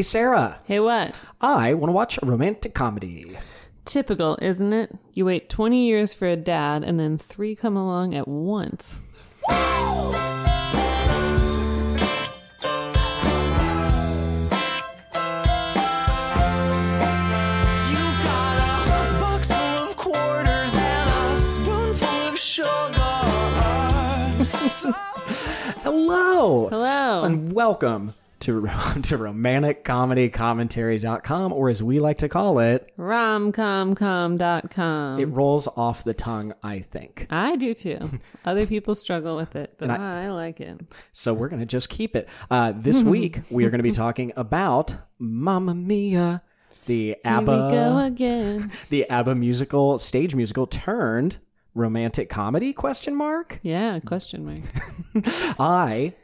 Hey, Sarah. Hey, what? I want to watch a romantic comedy. Typical, isn't it? You wait 20 years for a dad, and then three come along at once. Hello. Hello. And welcome to romanticcomedy commentary.com, or as we like to call it, romcomcom.com. It rolls off the tongue, I think. I do too. Other people struggle with it, but I like it. So we're going to just keep it. This week, we are going to be talking about Mamma Mia, the ABBA, here we go again. The ABBA musical, stage musical turned romantic comedy, question mark? Yeah, question mark. I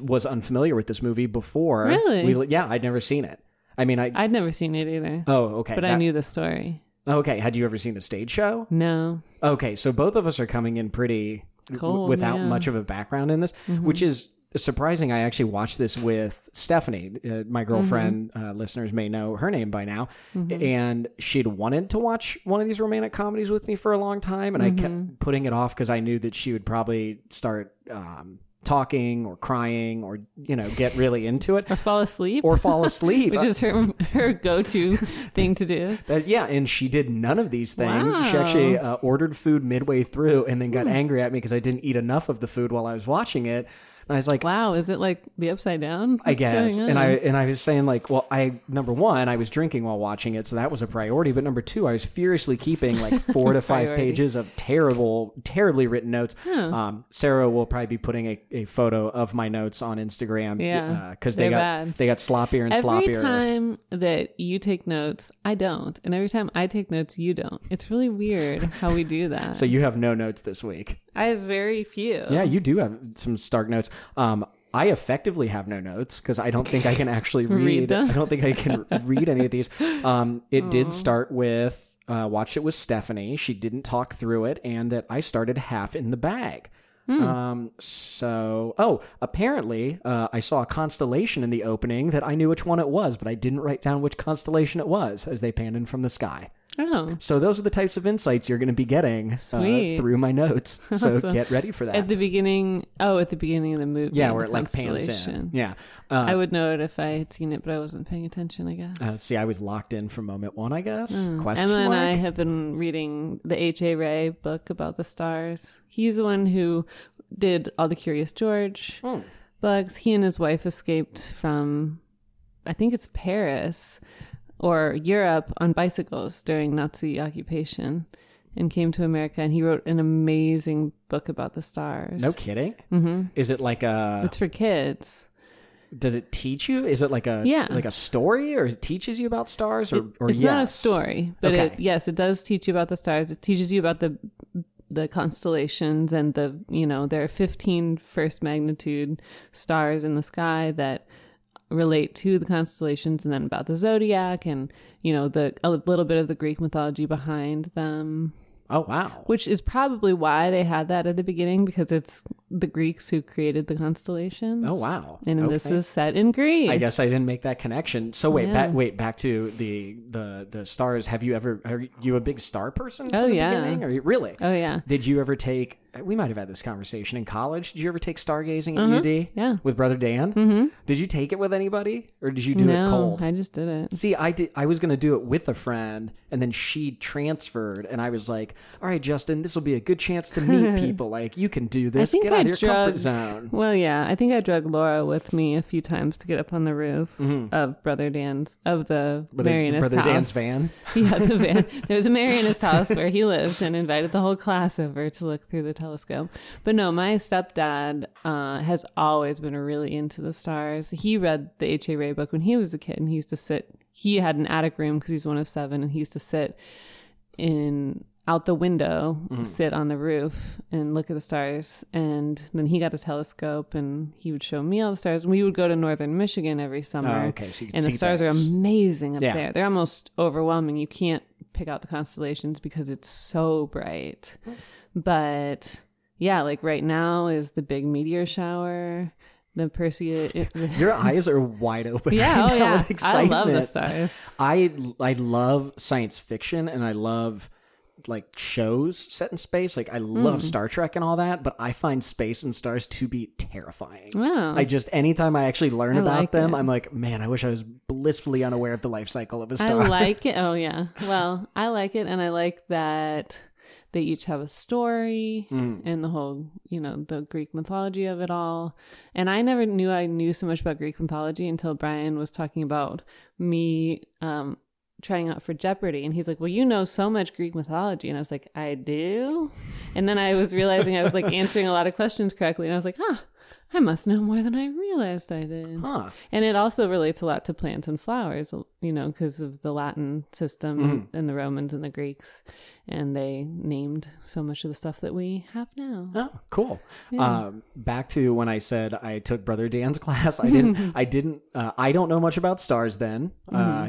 was unfamiliar with this movie before. Really? Yeah, I'd never seen it. I mean, I'd never seen it either. Oh, okay. But I knew the story. Okay. Had you ever seen the stage show? No. Okay, so both of us are coming in pretty cold, without much of a background in this, which is surprising. I actually watched this with Stephanie, my girlfriend. Listeners may know her name by now, and she'd wanted to watch one of these romantic comedies with me for a long time, and I kept putting it off because I knew that she would probably start talking or crying or get really into it, or fall asleep, which is her go-to thing to do. But yeah, and she did none of these things. Wow. She actually ordered food midway through and then got angry at me because I didn't eat enough of the food while I was watching it. And I was like, wow, is it like the Upside Down? What's I guess. And I was saying, like, well, number one, I was drinking while watching it, so that was a priority. But number two, I was furiously keeping like 4 to 5 pages of terribly written notes. Huh. Sarah will probably be putting a photo of my notes on Instagram. Yeah, because they got sloppier and sloppier. Every time that you take notes, I don't. And every time I take notes, you don't. It's really weird how we do that. So you have no notes this week. I have very few. Yeah, you do have some stark notes. I effectively have no notes because I don't think I can actually read them. I don't think I can read any of these. It did start with watched it with Stephanie. She didn't talk through it, and that I started half in the bag. Apparently I saw a constellation in the opening that I knew which one it was, but I didn't write down which constellation it was as they panned in from the sky. Oh. So those are the types of insights you're going to be getting through my notes. So awesome. Get ready for that. At the beginning of the movie. Yeah, where it like pans in. Yeah. I would know it if I had seen it, but I wasn't paying attention, I guess. See, I was locked in from moment one, I guess. Question Emma mark? And I have been reading the H.A. Rey book about the stars. He's the one who did all the Curious George bugs. He and his wife escaped from, I think it's Paris, or Europe on bicycles during Nazi occupation, and came to America, and he wrote an amazing book about the stars. No kidding? Mm-hmm. Is it like It's for kids. Does it teach you? Is it like a story, or it teaches you about stars? It's not a story, but it does teach you about the stars. It teaches you about the constellations and there are 15 first magnitude stars in the sky that relate to the constellations, and then about the zodiac and a little bit of the Greek mythology behind them. Oh wow. Which is probably why they had that at the beginning, because it's the Greeks who created the constellations. Oh wow. And this is set in Greece. I guess I didn't make that connection. So back to the stars. Are you a big star person from the beginning? Are you really? Oh yeah. Did you ever take We might have had this conversation in college. Did you ever take stargazing at UD? Yeah. With Brother Dan? Mm-hmm. Did you take it with anybody? Or did you do it cold? No, I just did it. See, I was going to do it with a friend, and then she transferred, and I was like, all right, Justin, this will be a good chance to meet people. Like, you can do this. Get out of your comfort zone. Well, yeah. I think I dragged Laura with me a few times to get up on the roof of Brother Dan's, of the Marianist house. Brother Dan's van? Yeah, the van. There was a Marianist house where he lived, and invited the whole class over to look through the telescope. But no, my stepdad has always been really into the stars. He read the H.A. Rey book when he was a kid, and he had an attic room because he's one of seven, and he used to sit out the window, sit on the roof and look at the stars. And then he got a telescope, and he would show me all the stars. We would go to northern Michigan every summer. Oh, okay. So you can see the stars are amazing up there. They're almost overwhelming. You can't pick out the constellations because it's so bright. But yeah, like right now is the big meteor shower. The Perseid. Your eyes are wide open. Yeah, right now with excitement. I love the stars. I love science fiction, and I love like shows set in space. Like I love Star Trek and all that, but I find space and stars to be terrifying. Oh. I just anytime I actually learn about them, I'm like, man, I wish I was blissfully unaware of the life cycle of a star. I like it. Oh yeah. Well, I like it, and I like that they each have a story and the whole, you know, the Greek mythology of it all. And I never knew I knew so much about Greek mythology until Brian was talking about me trying out for Jeopardy. And he's like, well, you know so much Greek mythology. And I was like, I do? And then I was realizing I was like answering a lot of questions correctly. And I was like, huh, I must know more than I realized I did. Huh. And it also relates a lot to plants and flowers, you know, because of the Latin system and the Romans and the Greeks. And they named so much of the stuff that we have now. Oh, cool. Yeah. Back to when I said I took Brother Dan's class. I don't know much about stars then,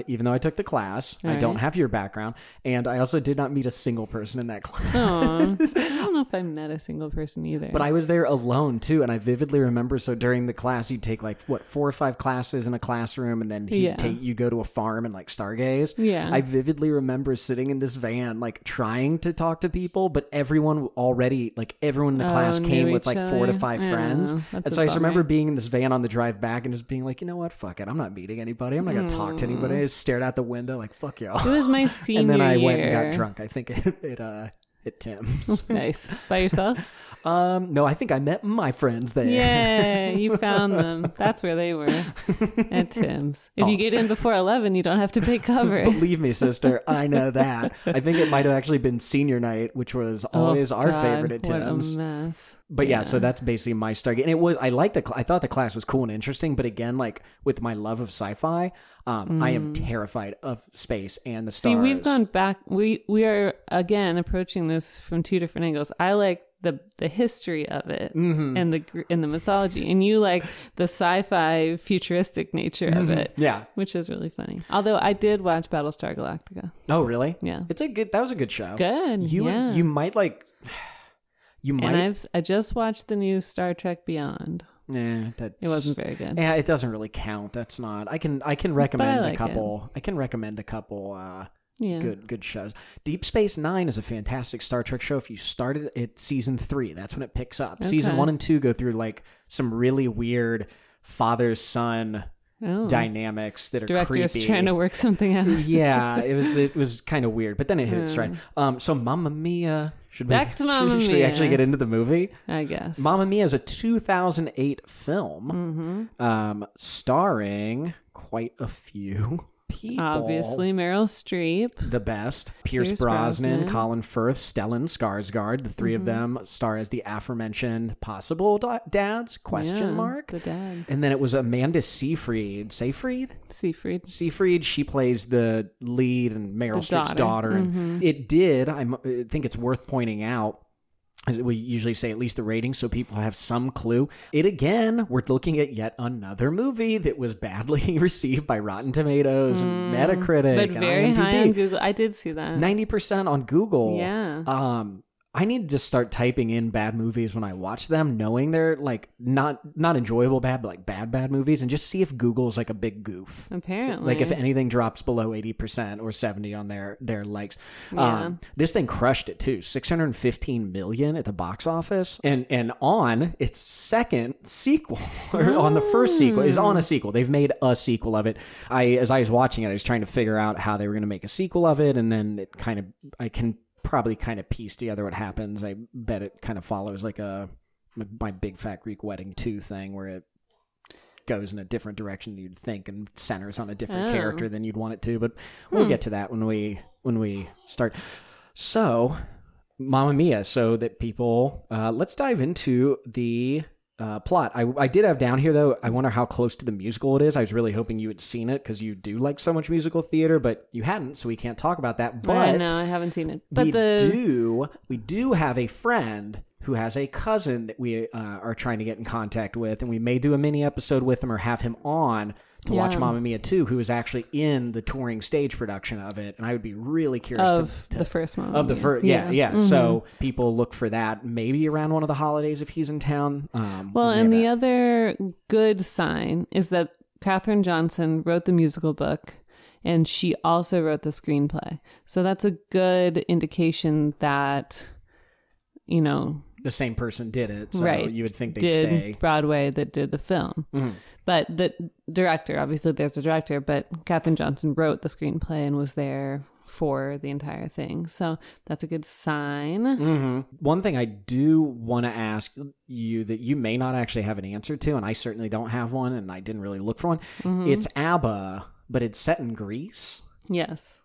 even though I took the class. All I don't have your background. And I also did not meet a single person in that class. Aww. I don't know if I met a single person either. But I was there alone too. And I vividly remember. So during the class, you'd take like, what, 4 or 5 classes in a classroom. And then you go to a farm and like stargaze. Yeah. I vividly remember sitting in this van, like trying to talk to people, but everyone in the class came with like 4 to 5 friends. And so I just remember being in this van on the drive back and just being like, you know what? Fuck it. I'm not meeting anybody. I'm not going to talk to anybody. I just stared out the window like, fuck y'all. It was my senior year. And then I went and got drunk. I think it Tim's. Nice. By yourself? No, I think I met my friends there. Yeah, you found them. That's where they were, at Tim's. If you get in before 11, you don't have to pay cover. Believe me, sister, I know that. I think it might have actually been senior night, which was always our favorite at Tim's. What a mess. But yeah, so that's basically my Stargate. And it was, I thought the class was cool and interesting, but again, like with my love of sci-fi, I am terrified of space and the stars. See, we've gone back. We are again approaching this from 2 different angles. I like the history of it and the mythology, and you like the sci-fi futuristic nature of it. Yeah, which is really funny. Although I did watch Battlestar Galactica. Oh, really? Yeah, that was a good show. It's good. You might like. You might. And I just watched the new Star Trek Beyond. Yeah, it wasn't very good. Yeah, it doesn't really count. That's not. I can recommend a couple. I can recommend a couple. Good shows. Deep Space Nine is a fantastic Star Trek show. If you started at season 3, that's when it picks up. Okay. Season 1 and 2 go through like some really weird father-son dynamics that are creepy. Director is trying to work something out. Yeah, it was kind of weird, but then it hit its stride. So Mamma Mia. Should we actually get into the movie? I guess. Mamma Mia is a 2008 film starring quite a few people. Obviously, Meryl Streep. The best. Pierce Brosnan, Colin Firth, Stellan Skarsgård. The 3 of them star as the aforementioned possible dads, question mark. The dad. And then it was Amanda Seyfried. Seyfried. She plays the lead and Meryl Streep's daughter. And it did, I think it's worth pointing out, as we usually say, at least the ratings, so people have some clue. It again, we're looking at yet another movie that was badly received by Rotten Tomatoes and Metacritic, but very and IMDb. High on Google. I did see that 90% on Google. Yeah. I need to start typing in bad movies when I watch them, knowing they're like not enjoyable bad, but like bad movies, and just see if Google's like a big goof. Apparently, like if anything drops below 80% or 70 on their likes. Yeah. This thing crushed it too, 615 million at the box office, and on its second sequel or on the first sequel is on a sequel. They've made a sequel of it. As I was watching it, I was trying to figure out how they were going to make a sequel of it, and then it kind of probably kind of piece together what happens. I bet it kind of follows like my Big Fat Greek Wedding 2 thing, where it goes in a different direction than you'd think and centers on a different character than you'd want it to. But we'll get to that when we start. So, Mamma Mia. So that people, let's dive into the plot. I did have down here though, I wonder how close to the musical it is. I was really hoping you had seen it because you do like so much musical theater, but you hadn't, so we can't talk about that. But no, I haven't seen it. But we do have a friend who has a cousin that we are trying to get in contact with, and we may do a mini episode with him or have him on to watch Mamma Mia 2, who was actually in the touring stage production of it, and I would be really curious to the first Mamma Mia. Mm-hmm. So people look for that maybe around one of the holidays if he's in town. The other good sign is that Katherine Johnson wrote the musical book, and she also wrote the screenplay. So that's a good indication that, you know, the same person did it, so right. You would think they'd stay. Broadway that did the film. Mm-hmm. But the director, obviously there's a director, but Katherine Johnson wrote the screenplay and was there for the entire thing. So that's a good sign. Mm-hmm. One thing I do want to ask you that you may not actually have an answer to, and I certainly don't have one, and I didn't really look for one. Mm-hmm. It's ABBA, but it's set in Greece. Yes.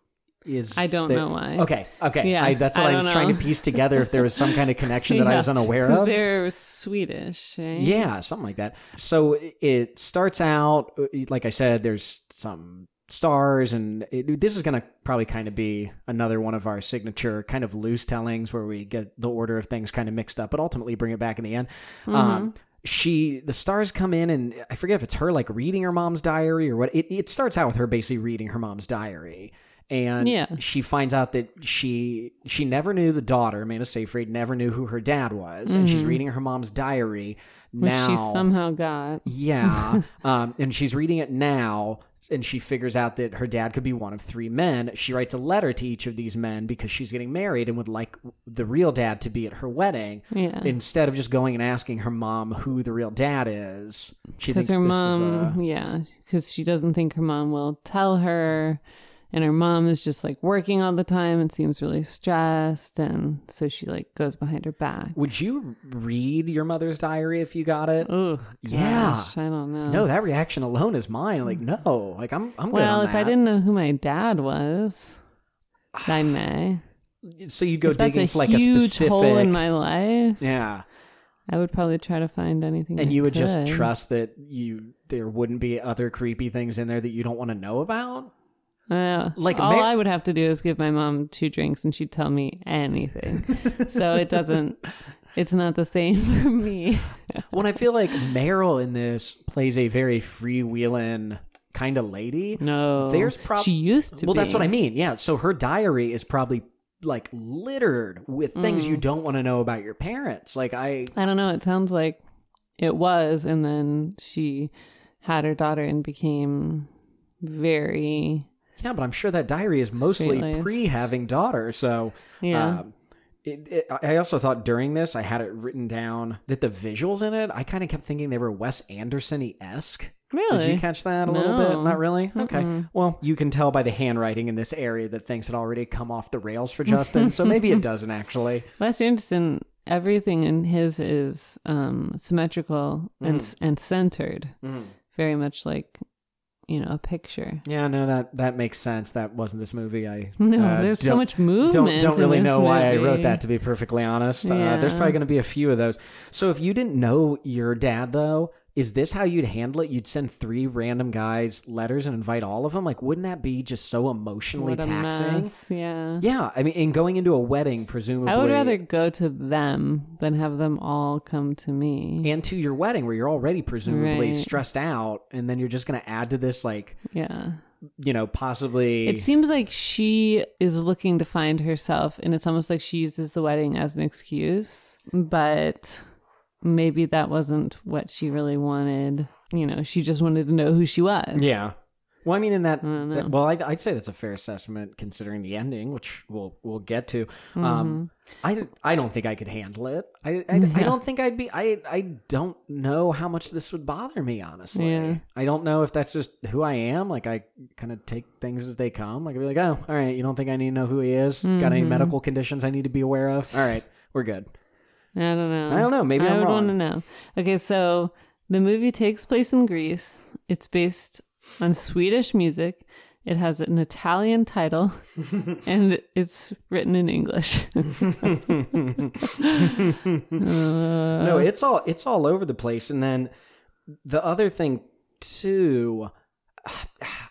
I don't know why. Okay. Yeah, that's what I was trying to piece together, if there was some kind of connection that I was unaware of. They're Swedish, right? Yeah, something like that. So it starts out, like I said, there's some stars, and this is going to probably kind of be another one of our signature kind of loose tellings where we get the order of things kind of mixed up, but ultimately bring it back in the end. Mm-hmm. The stars come in, and I forget if it's her like reading her mom's diary or what. It starts out with her basically reading her mom's diary. And she finds out that she never knew the daughter, Amanda Seyfried, never knew who her dad was. Mm-hmm. And she's reading her mom's diary now. Which she somehow got. Yeah. And she's reading it now, and she figures out that her dad could be one of three men. She writes a letter to each of these men because she's getting married and would like the real dad to be at her wedding. Yeah. Instead of just going and asking her mom who the real dad is. Because she doesn't think her mom will tell her. And her mom is just like working all the time and seems really stressed. And so she like goes behind her back. Would you read your mother's diary if you got it? Oh, yeah. Gosh, I don't know. No, that reaction alone is mine. Like, no, like I'm good on that. Well, if I didn't know who my dad was, I may. So you go digging for like a specific hole in my life. Yeah. I would probably try to find anything. And you would just trust that there wouldn't be other creepy things in there that you don't want to know about? I would have to do is give my mom 2 drinks and she'd tell me anything. So it's not the same for me. When I feel like Meryl in this plays a very freewheeling kind of lady. No, there's probably she used to be. Well, that's what I mean. Yeah. So her diary is probably like littered with things you don't want to know about your parents. Like I don't know. It sounds like it was. And then she had her daughter and became very... Yeah, but I'm sure that diary is mostly pre-having daughter. So yeah. I also thought during this, I had it written down that the visuals in it, I kind of kept thinking they were Wes Anderson-esque. Really? Did you catch that little bit? Not really? Mm-mm. Okay. Well, you can tell by the handwriting in this area that things had already come off the rails for Justin. So maybe it doesn't actually. Wes Anderson, everything in his is symmetrical and centered. Mm. Very much like... you know, a picture. Yeah, no, that makes sense. That wasn't this movie. There's so much movement. Don't really know why I wrote that, to be perfectly honest. Yeah. There's probably going to be a few of those. So if you didn't know your dad, though, is this how you'd handle it? You'd send 3 random guys letters and invite all of them? Like, wouldn't that be just so emotionally taxing? Mess. Yeah. Yeah, I mean, in going into a wedding, presumably. I would rather go to them than have them all come to me. And to your wedding, where you're already presumably stressed out, and then you're just going to add to this, like, you know, possibly... It seems like she is looking to find herself, and it's almost like she uses the wedding as an excuse, but... maybe that wasn't what she really wanted. You know, she just wanted to know who she was. Yeah. Well, I mean, in I'd say that's a fair assessment considering the ending, which we'll get to. Mm-hmm. I don't think I could handle it. I don't think I'd be. I don't know how much this would bother me, honestly. Yeah. I don't know if that's just who I am. Like, I kind of take things as they come. Like, I'd be like, oh, all right. You don't think I need to know who he is? Mm-hmm. Got any medical conditions I need to be aware of? All right, we're good. I don't know. Maybe I'm wrong. I would want to know. Okay, so the movie takes place in Greece. It's based on Swedish music. It has an Italian title, and it's written in English. No, it's all over the place. And then the other thing too.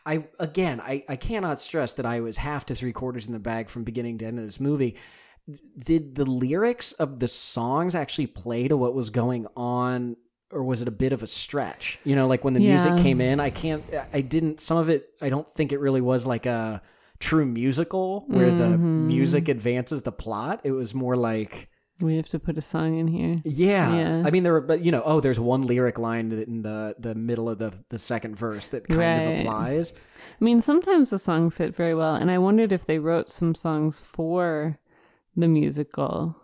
I cannot stress that I was half to three-quarters in the bag from beginning to end of this movie. Did the lyrics of the songs actually play to what was going on or was it a bit of a stretch? You know, like when the music came in, I don't think it really was like a true musical where the music advances the plot. It was more like, we have to put a song in here. Yeah. I mean, there's one lyric line in the middle of the second verse that kind of applies. I mean, sometimes the song fit very well. And I wondered if they wrote some songs for the musical.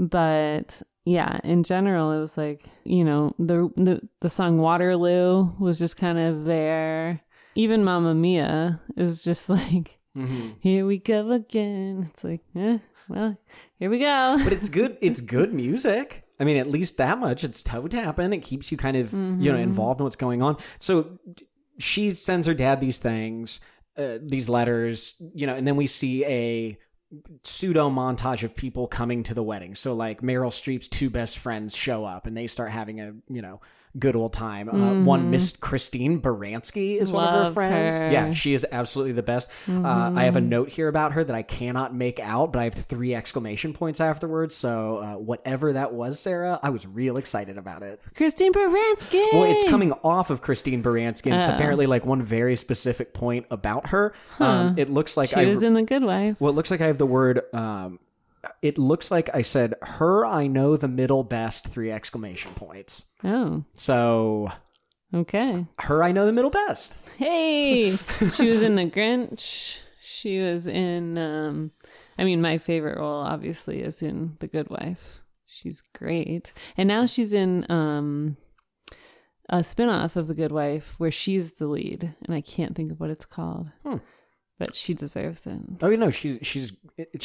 But yeah, in general, it was like, you know, the song Waterloo was just kind of there. Even Mamma Mia is just like, here we go again. It's like, well, here we go. But it's good. It's good music. I mean, at least that much. It's toe tapping. It keeps you kind of, involved in what's going on. So she sends her dad these things, these letters, and then we see a pseudo montage of people coming to the wedding. So like Meryl Streep's two best friends show up and they start having a, good old time. One Miss Christine Baranski is one of her friends. Her. Yeah, she is absolutely the best. I have a note here about her that I cannot make out, but I have 3 exclamation points afterwards. So whatever that was, Sarah, I was real excited about it. Christine Baranski! Well, it's coming off of Christine Baranski, and it's apparently like one very specific point about her. It looks like she was in The Good Wife. Well, it looks like I have the word... it looks like I said, her, I know the middle best, 3 exclamation points. Oh. So. Okay. Her, I know the middle best. Hey. She was in The Grinch. She was in, my favorite role obviously is in The Good Wife. She's great. And now she's in a spinoff of The Good Wife where she's the lead. And I can't think of what it's called. But she deserves it. Oh, she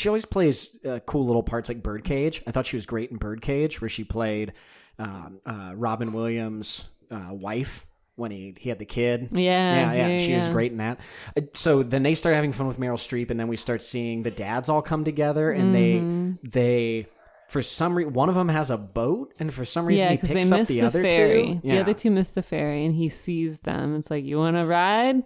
always plays cool little parts like Birdcage. I thought she was great in Birdcage, where she played Robin Williams' wife when he had the kid. Yeah. She was great in that. So then they start having fun with Meryl Streep, and then we start seeing the dads all come together, and they for some reason one of them has a boat, and for some reason he picks up the other ferry. The other two miss the ferry, and he sees them. It's like, you want to ride?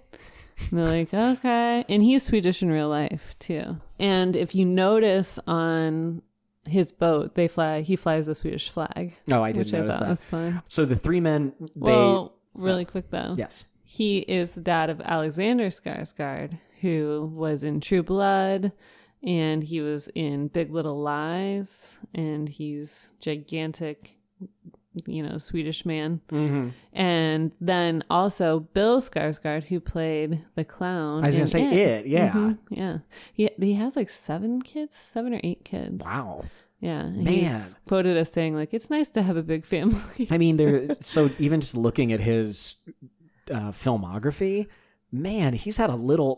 And they're like, okay. And he's Swedish in real life too. And if you notice on his boat, he flies the Swedish flag. Oh, I did notice that. That's fun. So the 3 men. Really quick though. Yes. He is the dad of Alexander Skarsgård, who was in True Blood, and he was in Big Little Lies, and he's gigantic. Swedish man. And then also Bill Skarsgård, who played the clown. I was going to say It. Yeah. Yeah. He has like 7 or 8 kids. Wow. Yeah. Man. He's quoted as saying like, it's nice to have a big family. I mean, so even just looking at his filmography, man, he's had a little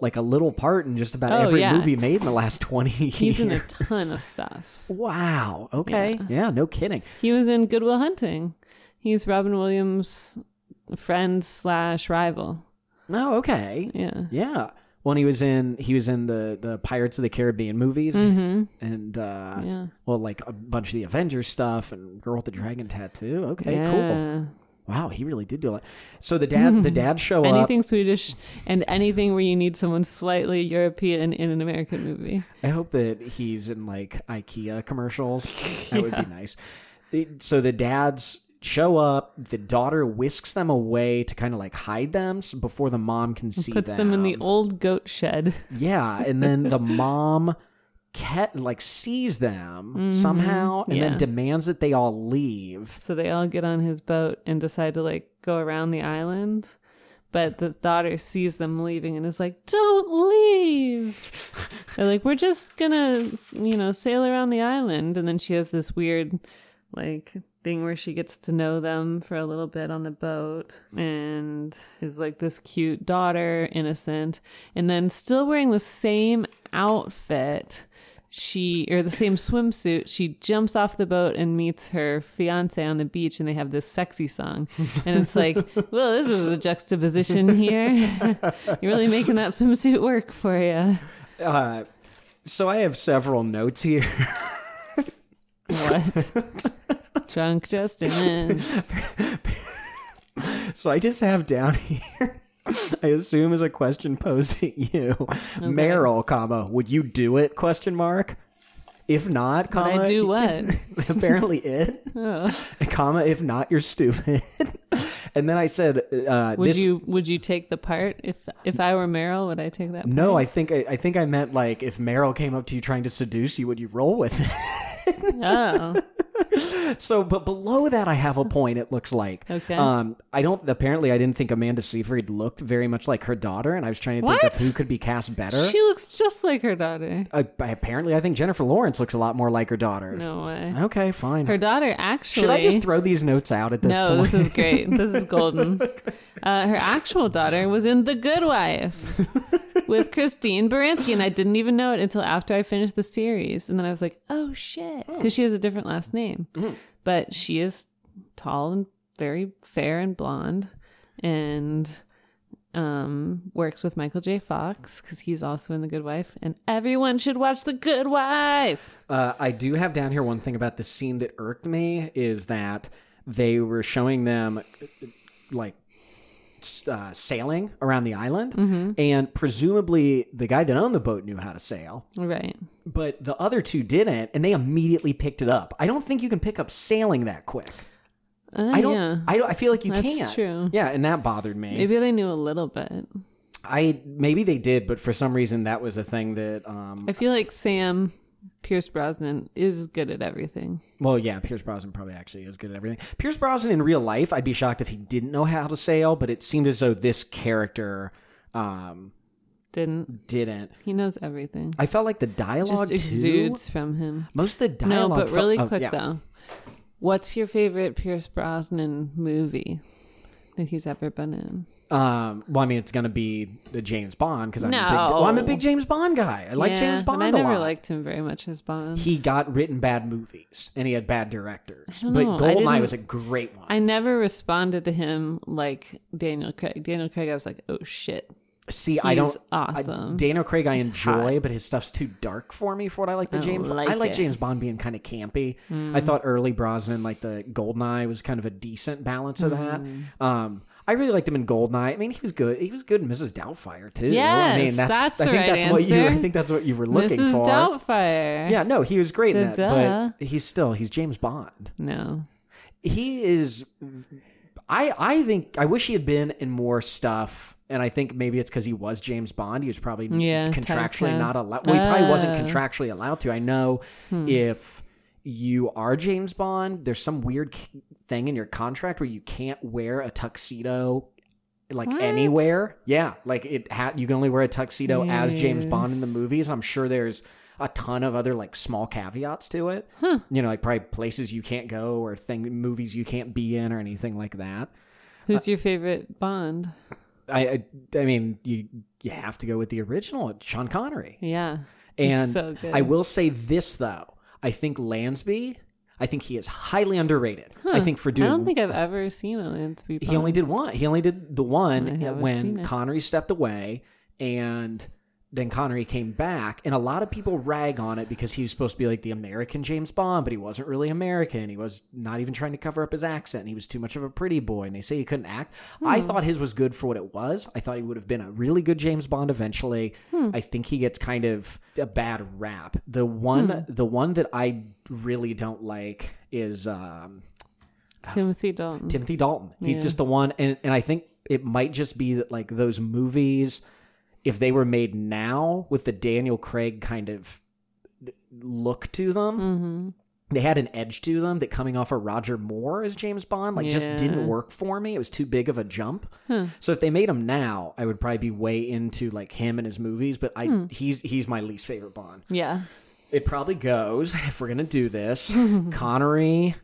part in just about every movie made in the last 20 years. He's in a ton of stuff. Wow. Okay. Yeah, no kidding. He was in Good Will Hunting. He's Robin Williams' friend / rival. Oh, okay. Yeah. Yeah. Well, he was in the Pirates of the Caribbean movies and like a bunch of the Avengers stuff and Girl with the Dragon Tattoo. Okay, cool. Wow, he really did do a lot. So the dad show up. Anything Swedish and anything where you need someone slightly European in an American movie. I hope that he's in like IKEA commercials. That would be nice. So the dads show up. The daughter whisks them away to kind of like hide them before the mom can see them. Puts them in the old goat shed. Yeah, and then the mom sees them somehow and then demands that they all leave. So they all get on his boat and decide to like go around the island, but the daughter sees them leaving and is like, don't leave. They're like, we're just gonna sail around the island. And then she has this weird like thing where she gets to know them for a little bit on the boat and is like this cute daughter, innocent, and then still wearing the same outfit. The same swimsuit. She jumps off the boat and meets her fiance on the beach, and they have this sexy song. And it's like, well, this is a juxtaposition here. You're really making that swimsuit work for you. So I have several notes here. What? Drunk Justin. So I just have down here, I assume is a question posed at you. Okay. Meryl, would you do it? If not, comma, but I do what? Apparently it. Oh. Comma, if not, you're stupid. And then I said, "Would you take the part if I were Meryl? Would I take that part?" No, I think I meant like if Meryl came up to you trying to seduce you, would you roll with it? Oh. So, but below that, I have a point. It looks like. Okay. I don't. Apparently, I didn't think Amanda Seyfried looked very much like her daughter, and I was trying to think of who could be cast better. She looks just like her daughter. Apparently, I think Jennifer Lawrence looks a lot more like her daughter. No way. Okay, fine. Her daughter actually. Should I just throw these notes out at this point? No, this is great. This is golden. Her actual daughter was in The Good Wife with Christine Baranski, and I didn't even know it until after I finished the series, and then I was like, "Oh shit," because she has a different last name. Mm-hmm. But she is tall and very fair and blonde, and works with Michael J. Fox because he's also in The Good Wife, and everyone should watch The Good Wife. I do have down here one thing about the scene that irked me is that they were showing them like sailing around the island, mm-hmm. and presumably the guy that owned the boat knew how to sail, right? But the other two didn't, and they immediately picked it up. I don't think you can pick up sailing that quick. I feel like you can. That's true. Yeah, and that bothered me. Maybe they knew a little bit. Maybe they did, but for some reason that was a thing that I feel like Pierce Brosnan is good at everything. Well, yeah, Pierce Brosnan probably actually is good at everything. Pierce Brosnan in real life, I'd be shocked if he didn't know how to sail, but it seemed as though this character didn't. He knows everything. I felt like the dialogue just exudes from him. Most of the dialogue. No, but really quick though. What's your favorite Pierce Brosnan movie that he's ever been in? Well, I mean, it's going to be the James Bond because I'm a big James Bond guy. I like James Bond a lot. I never liked him very much as Bond. He got written bad movies and he had bad directors. But GoldenEye was a great one. I never responded to him like Daniel Craig. Daniel Craig, I was like, oh shit. See, he's awesome. Daniel Craig, I enjoy, but his stuff's too dark for me for what I like. I like James Bond being kind of campy. Mm. I thought early Brosnan, like the GoldenEye, was kind of a decent balance of that. I really liked him in GoldenEye. I mean, he was good. He was good in Mrs. Doubtfire too. Yes, I mean, I think that's what you were looking for. Mrs. Doubtfire. Yeah, no, he was great in that. But he's James Bond. No, he is. I think I wish he had been in more stuff, and I think maybe it's because he was James Bond. He was probably contractually not allowed. Well, he probably wasn't contractually allowed to. I know if you are James Bond, there's some weird thing in your contract where you can't wear a tuxedo anywhere. Yeah, like you can only wear a tuxedo as James Bond in the movies. I'm sure there's a ton of other like small caveats to it. Huh. You know, like probably places you can't go or movies you can't be in or anything like that. Who's your favorite Bond? I mean, you have to go with the original, Sean Connery. Yeah. And so good. I will say this though. I think Lansby, he is highly underrated. Huh. I don't think I've ever seen a Lansby Bond. He only did one. He only did the one when Connery stepped away and then Connery came back, and a lot of people rag on it because he was supposed to be like the American James Bond, but he wasn't really American. He was not even trying to cover up his accent. He was too much of a pretty boy, and they say he couldn't act. Hmm. I thought his was good for what it was. I thought he would have been a really good James Bond eventually. Hmm. I think he gets kind of a bad rap. The one that I really don't like is Timothy Dalton. He's just the one, and I think it might just be that like those movies, if they were made now with the Daniel Craig kind of look to them, they had an edge to them that coming off of Roger Moore as James Bond, just didn't work for me. It was too big of a jump. Huh. So if they made him now, I would probably be way into like him and his movies, but he's my least favorite Bond. Yeah. It probably goes, if we're going to do this, Connery,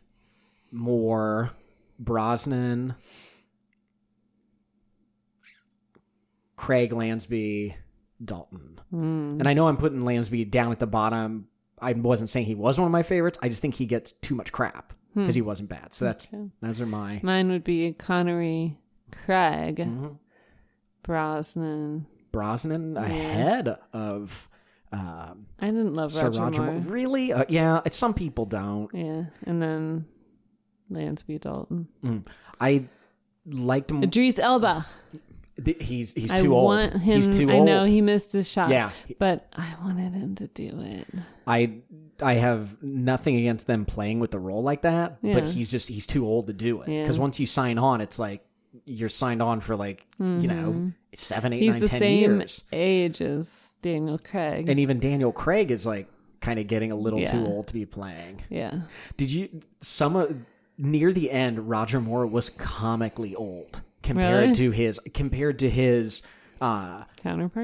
Moore, Brosnan, Craig, Lansby, Dalton. And I know I'm putting Lansby down at the bottom. I wasn't saying he was one of my favorites. I just think he gets too much crap because he wasn't bad. So those are mine. Mine would be Connery, Craig, Brosnan. Brosnan ahead of I didn't love Sir Roger Moore. Really? Yeah, some people don't. Yeah, and then Lansby, Dalton. I liked him. Idris Elba. He's too old. He's too old. I know he missed his shot. Yeah, but I wanted him to do it. I I have nothing against them playing with the role like that, but he's too old to do it. Because once you sign on, it's like you're signed on for like, you know, 7, 8, 9, 10 years. He's the same age as Daniel Craig. And even Daniel Craig is like kind of getting a little too old to be playing. Yeah. Did you, near the end, Roger Moore was comically old compared to his counterparts?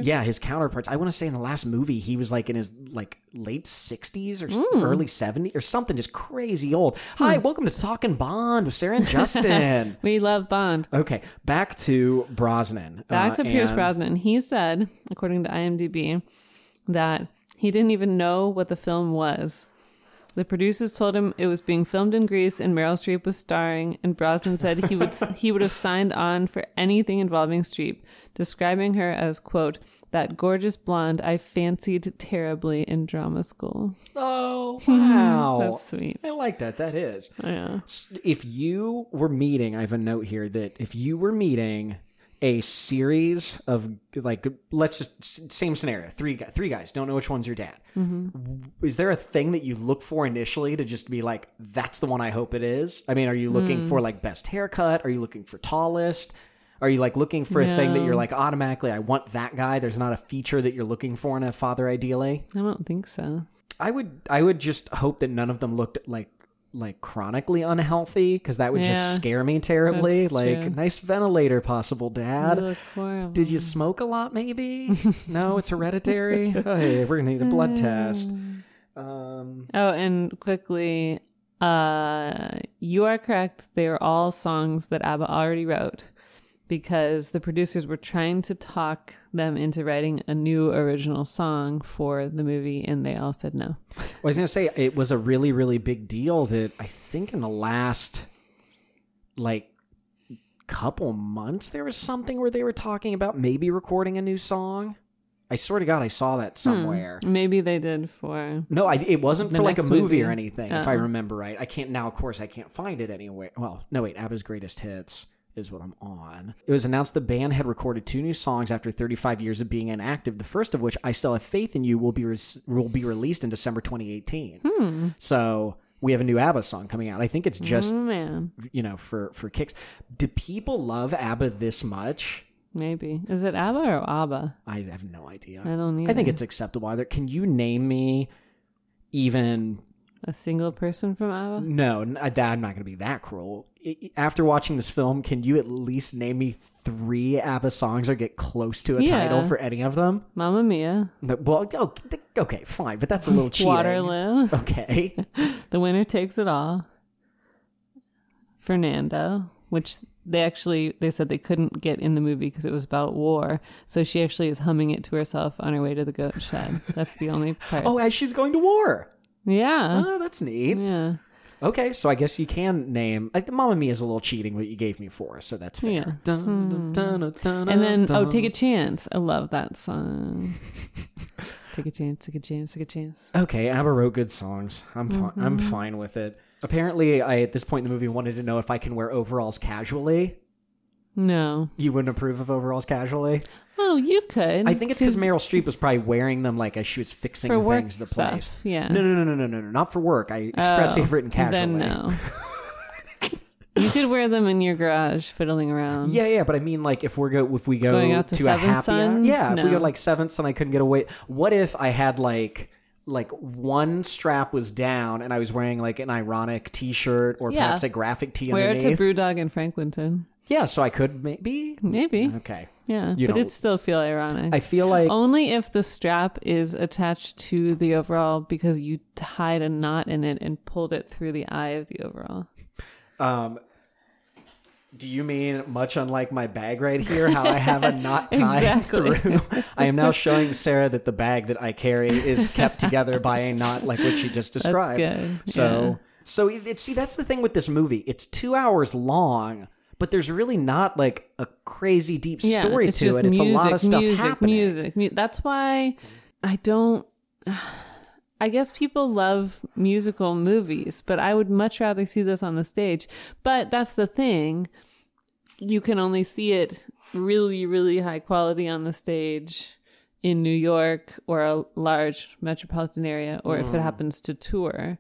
Yeah, his counterparts. I want to say in the last movie, he was like in his like late 60s or early 70s or something, just crazy old. Hi, welcome to Talking Bond with Sarah and Justin. We love Bond. Okay, back to Brosnan. Back to Pierce Brosnan. He said, according to IMDb, that he didn't even know what the film was. The producers told him it was being filmed in Greece and Meryl Streep was starring, and Brosnan said he would have signed on for anything involving Streep, describing her as, quote, that gorgeous blonde I fancied terribly in drama school. Oh, wow. That's sweet. I like that. That is. Yeah. If you were meeting, I have a note here that if you were meeting a series of, like, let's just, same scenario, three guys, don't know which one's your dad. Mm-hmm. Is there a thing that you look for initially to just be like, that's the one I hope it is? I mean, are you looking for, like, best haircut? Are you looking for tallest? Are you, like, looking for a thing that you're like, automatically, I want that guy? There's not a feature that you're looking for in a father, ideally? I don't think so. I would just hope that none of them looked like chronically unhealthy, because that would just scare me terribly. Like, true. Nice ventilator possible, Dad. Did you smoke a lot, maybe? No, it's hereditary. Oh, hey, we're gonna need a blood test. And quickly, you are correct. They are all songs that ABBA already wrote, because the producers were trying to talk them into writing a new original song for the movie, and they all said no. Well, I was going to say, it was a really, really big deal that I think in the last, like, couple months, there was something where they were talking about maybe recording a new song. I swear to God, I saw that somewhere. Maybe they did for... No, it wasn't for like a movie or anything, if I remember right. I can't now, of course, I can't find it anywhere. Well, no, wait, ABBA's Greatest Hits is what I'm on. It was announced the band had recorded 2 new songs after 35 years of being inactive, the first of which, I Still Have Faith in You, will be released in December 2018. So we have a new ABBA song coming out. I think it's just, you know, for kicks. Do people love ABBA this much? Maybe. Is it ABBA or ABBA? I have no idea. I don't either. I think it's acceptable either. Can you name me even... a single person from ABBA? No, I'm not going to be that cruel. After watching this film, can you at least name me 3 ABBA songs or get close to a title for any of them? Mamma Mia. Well, okay, fine, but that's a little cheating. Waterloo. Okay. The Winner Takes It All. Fernando, which they said they couldn't get in the movie because it was about war, so she actually is humming it to herself on her way to the goat shed. That's the only part. Oh, as she's going to war. Yeah. Oh, that's neat. Yeah. Okay, so I guess you can name... Mamma Mia is a little cheating what you gave me for, so that's fair. Yeah. Dun, dun, dun, dun, dun, and then, dun. Take a Chance. I love that song. Take a chance, take a chance, take a chance. Okay, ABBA wrote good songs. I'm fine with it. Apparently, I, at this point in the movie, wanted to know if I can wear overalls casually. No. You wouldn't approve of overalls casually? Oh, you could. I think it's because Meryl Streep was probably wearing them like as she was fixing things to the place. Yeah. No. Not for work. I expressly have written casually. Then no. You could wear them in your garage fiddling around. Yeah, but I mean, like, if we go out to a happy hour. Yeah, if we go like 7th and I couldn't get away. What if I had like one strap was down and I was wearing like an ironic t-shirt or perhaps a graphic tee underneath? Wear it to Brewdog and Franklinton. Yeah, so I could maybe. Okay. Yeah, but it'd still feel ironic. I feel like... Only if the strap is attached to the overall because you tied a knot in it and pulled it through the eye of the overall. Do you mean much unlike my bag right here, how I have a knot tied through? I am now showing Sarah that the bag that I carry is kept together by a knot like what she just described. That's good. So see, that's the thing with this movie. It's 2 hours long, but there's really not like a crazy deep story to it. It's a lot of stuff happening. Music. That's why I guess people love musical movies, but I would much rather see this on the stage. But that's the thing. You can only see it really, really high quality on the stage in New York or a large metropolitan area, or if it happens to tour,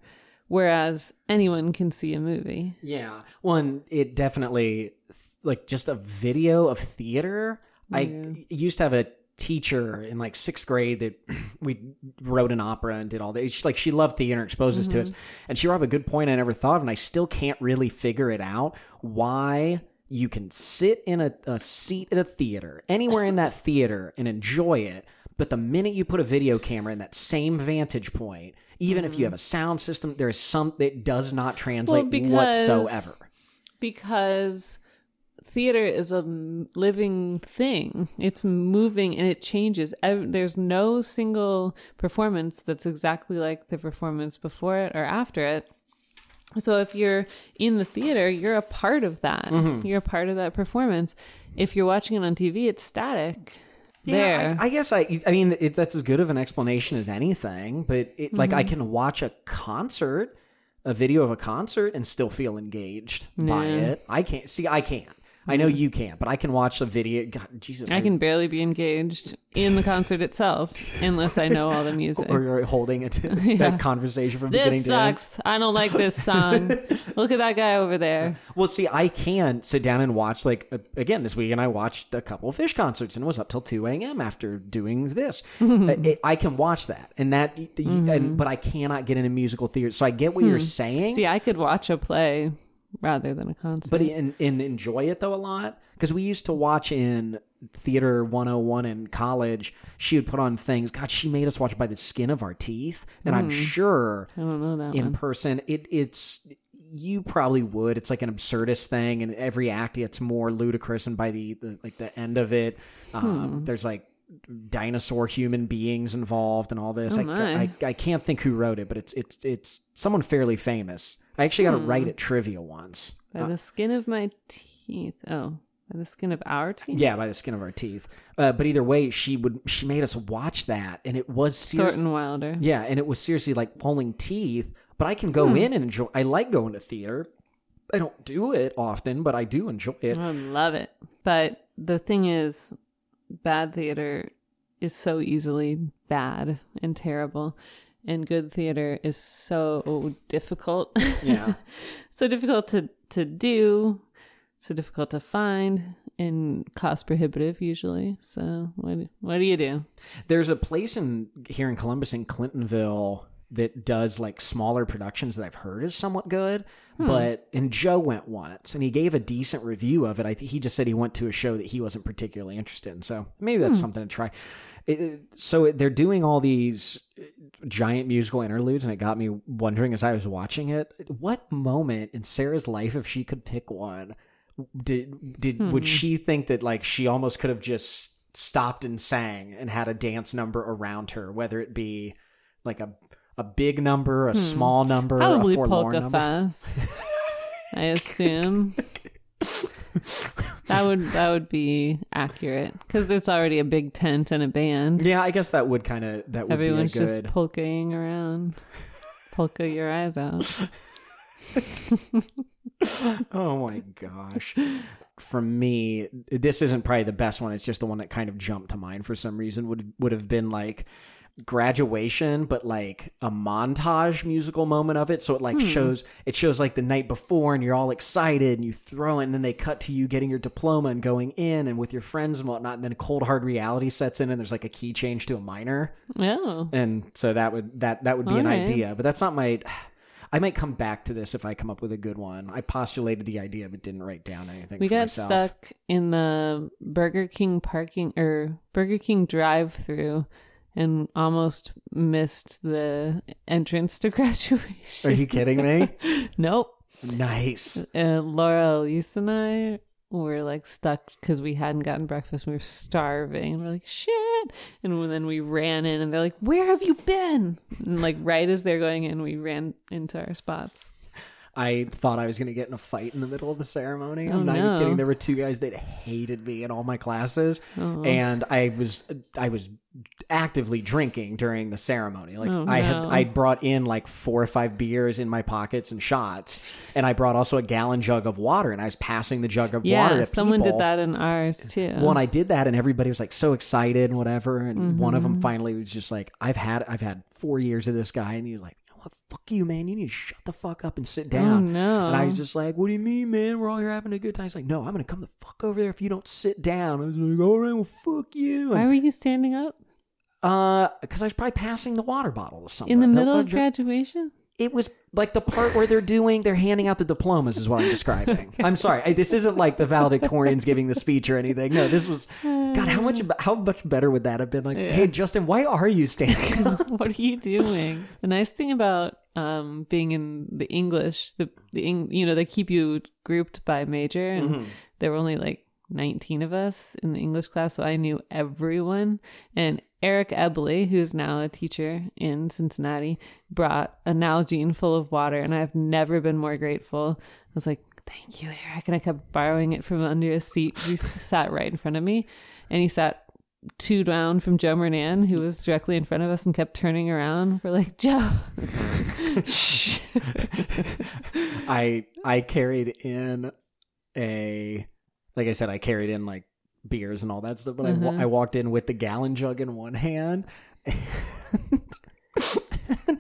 whereas anyone can see a movie. Yeah. Well, and it definitely, like, just a video of theater. Yeah. I used to have a teacher in like sixth grade that we wrote an opera and did all that. She, like, she loved theater, exposes to it, and she brought up a good point I never thought of, and I still can't really figure it out, why you can sit in a seat at a theater, anywhere in that theater, and enjoy it, but the minute you put a video camera in that same vantage point, even if you have a sound system, there is some that does not translate whatsoever. Because theater is a living thing. It's moving and it changes. There's no single performance that's exactly like the performance before it or after it. So if you're in the theater, you're a part of that. Mm-hmm. You're a part of that performance. If you're watching it on TV, it's static. Yeah, there. I guess I mean, that's as good of an explanation as anything, but it, like, I can watch a video of a concert and still feel engaged by it. I can't. I know you can't, but I can watch the video. God, Jesus. I can barely be engaged in the concert itself unless I know all the music. Or you're holding it to that conversation from beginning to end. This sucks. I don't like this song. Look at that guy over there. Well, see, I can sit down and watch, like, again, this weekend I watched a couple of Fish concerts and was up till 2 a.m. after doing this. I can watch that. And that, but I cannot get into musical theater. So I get what you're saying. See, I could watch a play rather than a concert, but and enjoy it though a lot, because we used to watch in Theater 101 in college. She would put on things. God, she made us watch By the Skin of Our Teeth, and I'm sure I don't know that in one. Person. It's you probably would. It's like an absurdist thing, and every act gets more ludicrous. And by the like the end of it, there's like dinosaur human beings involved and all this. I can't think who wrote it, but it's someone fairly famous. I actually got it right at trivia once. By the skin of my teeth. Oh, by the skin of our teeth? Yeah, by the skin of our teeth. But either way, she made us watch that, and it was seriously... Thornton Wilder. Yeah, and it was seriously like pulling teeth, but I can go in and enjoy... I like going to theater. I don't do it often, but I do enjoy it. I love it. But the thing is, bad theater is so easily bad and terrible. And good theater is so difficult. Yeah. So difficult to do, so difficult to find, and cost prohibitive usually. So what do you do? There's a place here in Columbus in Clintonville that does like smaller productions that I've heard is somewhat good. And Joe went once and he gave a decent review of it. He just said he went to a show that he wasn't particularly interested in. So maybe that's something to try. So they're doing all these giant musical interludes, and it got me wondering as I was watching it, what moment in Sarah's life, if she could pick one, would she think that like she almost could have just stopped and sang and had a dance number around her, whether it be like a big number, a small number, probably a forlorn number? Probably Polka Fest, I assume. That would be accurate, because there's already a big tent and a band. Yeah, I guess that would kind of that would everyone's be a good... just polkaing around, polka your eyes out. Oh my gosh! For me, this isn't probably the best one. It's just the one that kind of jumped to mind for some reason. Would have been like graduation, but like a montage musical moment of it, so it like shows like the night before, and you're all excited and you throw it, and then they cut to you getting your diploma and going in and with your friends and whatnot, and then cold hard reality sets in and there's like a key change to a minor. Oh, and so that would be all an right. idea, but that's not my... I might come back to this if I come up with a good one. I postulated the idea but didn't write down anything. We got stuck in the Burger King parking or Burger King drive-through and almost missed the entrance to graduation. Are you kidding me? Nope. Nice. Laura, Elise, and I were like stuck because we hadn't gotten breakfast. We were starving. We're like, shit. And then we ran in and they're like, where have you been? And like right as they're going in, we ran into our spots. I thought I was going to get in a fight in the middle of the ceremony. Oh, I'm not even kidding. There were two guys that hated me in all my classes, and I was actively drinking during the ceremony. Like I brought in like 4 or 5 beers in my pockets and shots, and I brought also a gallon jug of water, and I was passing the jug of water to someone people. Did that in ours too. Well, and I did that, and everybody was like so excited and whatever. And one of them finally was just like, I've had 4 years of this guy, and he was like, fuck you, man, you need to shut the fuck up and sit down. And I was just like, what do you mean, man, we're all here having a good time. He's like, no, I'm gonna come the fuck over there if you don't sit down. I was like, all right, well, fuck you. Why were you standing up? Because I was probably passing the water bottle to someone in the middle of graduation. It was like the part where they're handing out the diplomas is what I'm describing. Okay. I'm sorry. This isn't like the valedictorians giving the speech or anything. No, this was, God, how much better would that have been? Like, hey, Justin, why are you standing up? What are you doing? The nice thing about being in the English, they keep you grouped by major. And there were only like 19 of us in the English class. So I knew everyone. And Eric Ebley, who's now a teacher in Cincinnati, brought a Nalgene full of water, and I've never been more grateful. I was like, thank you, Eric. And I kept borrowing it from under his seat. He sat right in front of me, and he sat 2 down from Joe Mernan, who was directly in front of us and kept turning around. We're like, Joe, shh. I carried in like beers and all that stuff, but I walked in with the gallon jug in one hand, and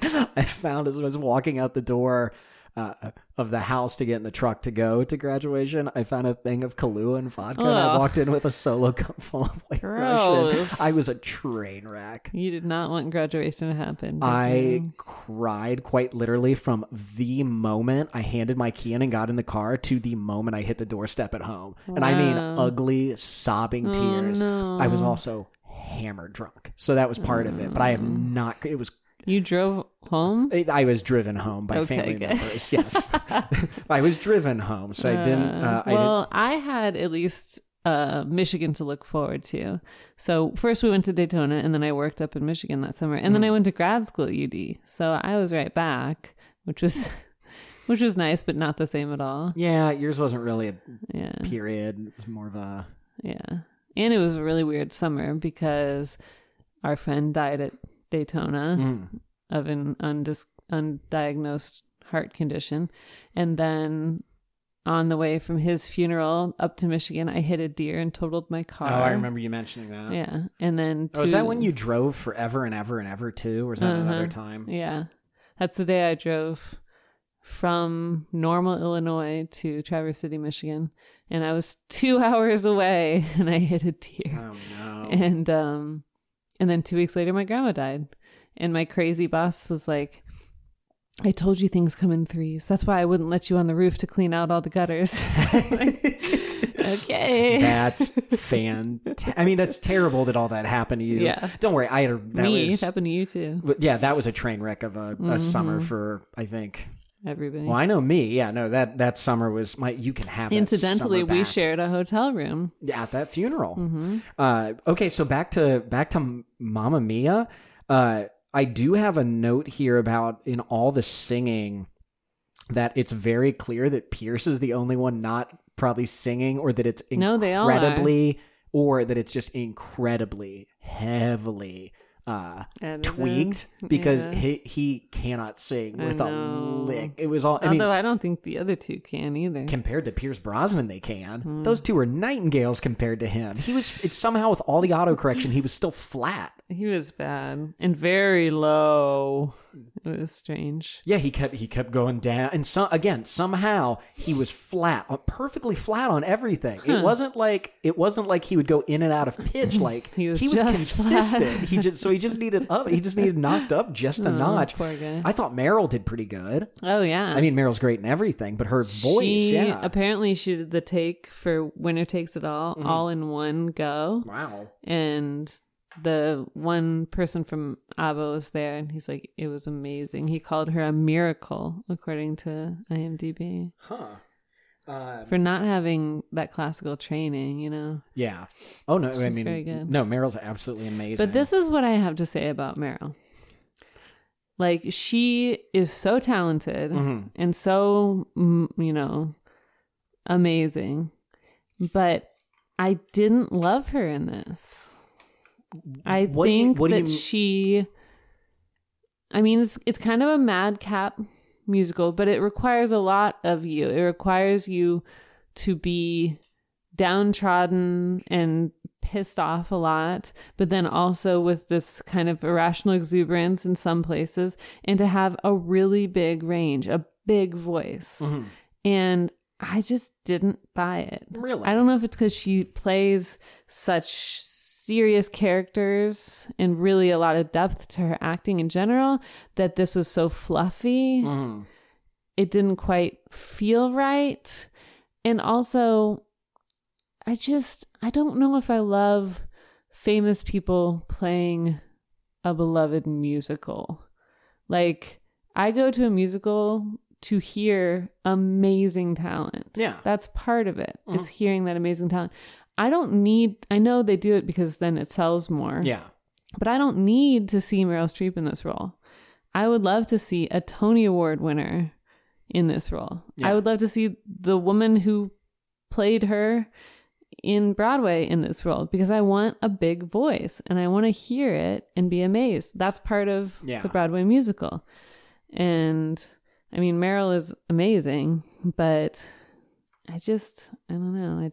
I found as I was walking out the door of the house to get in the truck to go to graduation, I found a thing of Kahlua and vodka, and I walked in with a solo cup full of White Russian. I was a train wreck. You did not want graduation to happen, did you? Cried quite literally from the moment I handed my key in and got in the car to the moment I hit the doorstep at home. Wow. And I mean ugly, sobbing tears. No. I was also hammered drunk, so that was part of it, but I am not... It was... You drove home? I was driven home by family members, yes. I was driven home, so I didn't... I had at least Michigan to look forward to. So first we went to Daytona, and then I worked up in Michigan that summer. And then I went to grad school at UD, so I was right back, which was nice, but not the same at all. Yeah, yours wasn't really a period. It was more of a... Yeah. And it was a really weird summer because our friend died at Daytona of an undiagnosed heart condition, and then on the way from his funeral up to Michigan, I hit a deer and totaled my car. Oh, I remember you mentioning that. Yeah, and then was that when you drove forever and ever too, or is that another time? Yeah, that's the day I drove from Normal, Illinois to Traverse City, Michigan, and I was 2 hours away, and I hit a deer. Oh no! And then 2 weeks later, my grandma died. And my crazy boss was like, I told you things come in threes. That's why I wouldn't let you on the roof to clean out all the gutters. Okay. That's fantastic. I mean, that's terrible that all that happened to you. Yeah. Don't worry. It happened to you too. But yeah, that was a train wreck of a summer for, I think... Everybody. Well, I know me. Yeah, no, that summer was my... You can have that. Incidentally, we shared a hotel room. Yeah, at that funeral. Mm-hmm. Okay, so back to Mamma Mia. I do have a note here about in all the singing that it's very clear that Pierce is the only one not probably singing, or that it's incredibly... Or that it's just incredibly heavily... tweaked, because he cannot sing with a lick. It was all... Although I don't think the other two can either. Compared to Pierce Brosnan, they can. Those two were nightingales compared to him. He was... It's somehow with all the autocorrection, he was still flat. He was bad and very low. It was strange. Yeah, he kept going down, and somehow he was flat, perfectly flat on everything. Huh. It wasn't like he would go in and out of pitch. Like he was consistent. Flat. He just needed knocked up just a notch. Poor guy. I thought Meryl did pretty good. Oh yeah, I mean Meryl's great in everything, but her voice. Yeah, apparently she did the take for Winner Takes It All, all in one go. Wow, and. The one person from ABBA was there, and he's like, it was amazing. He called her a miracle, according to IMDb. Huh. For not having that classical training, you know? Yeah. Oh, no, I mean, very good. No, Meryl's absolutely amazing. But this is what I have to say about Meryl. Like, she is so talented and so, you know, amazing. But I didn't love her in this. It's kind of a madcap musical, but it requires a lot of you. It requires you to be downtrodden and pissed off a lot, but then also with this kind of irrational exuberance in some places, and to have a really big range, a big voice. And I just didn't buy it. Really? I don't know if it's because she plays such serious characters and really a lot of depth to her acting in general, that this was so fluffy. It didn't quite feel right. And also, I don't know if I love famous people playing a beloved musical. Like, I go to a musical to hear amazing talent. Yeah. That's part of it. It's hearing that amazing talent. I know they do it because then it sells more. Yeah. But I don't need to see Meryl Streep in this role. I would love to see a Tony Award winner in this role. Yeah. I would love to see the woman who played her in Broadway in this role, because I want a big voice and I want to hear it and be amazed. That's part of the Broadway musical. And I mean, Meryl is amazing, but I don't know.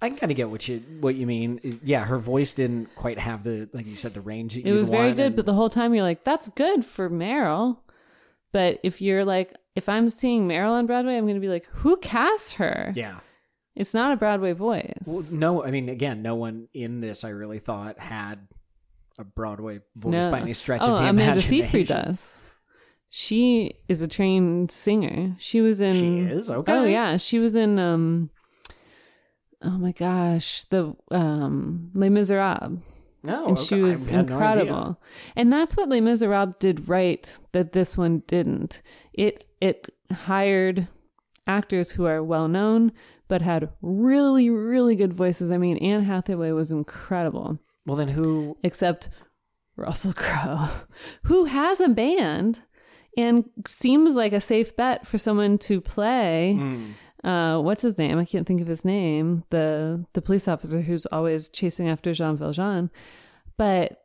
I can kind of get what you mean. Yeah, her voice didn't quite have the, like you said, the range that you want. It was very good, but the whole time you're like, that's good for Meryl. But if you're like, if I'm seeing Meryl on Broadway, I'm going to be like, who cast her? Yeah. It's not a Broadway voice. Well, no, I mean, again, no one in this, I really thought, had a Broadway voice by any stretch of the imagination. Amanda Seyfried does. She is a trained singer. She is? Okay. Oh, yeah. She was in, oh my gosh, the Les Miserables. Oh, and she was incredible. No, and that's what Les Miserables did right that this one didn't. It hired actors who are well-known, but had really, really good voices. I mean, Anne Hathaway was incredible. Well, then who? Except Russell Crowe, who has a band and seems like a safe bet for someone to play. What's his name? I can't think of his name. The police officer who's always chasing after Jean Valjean. But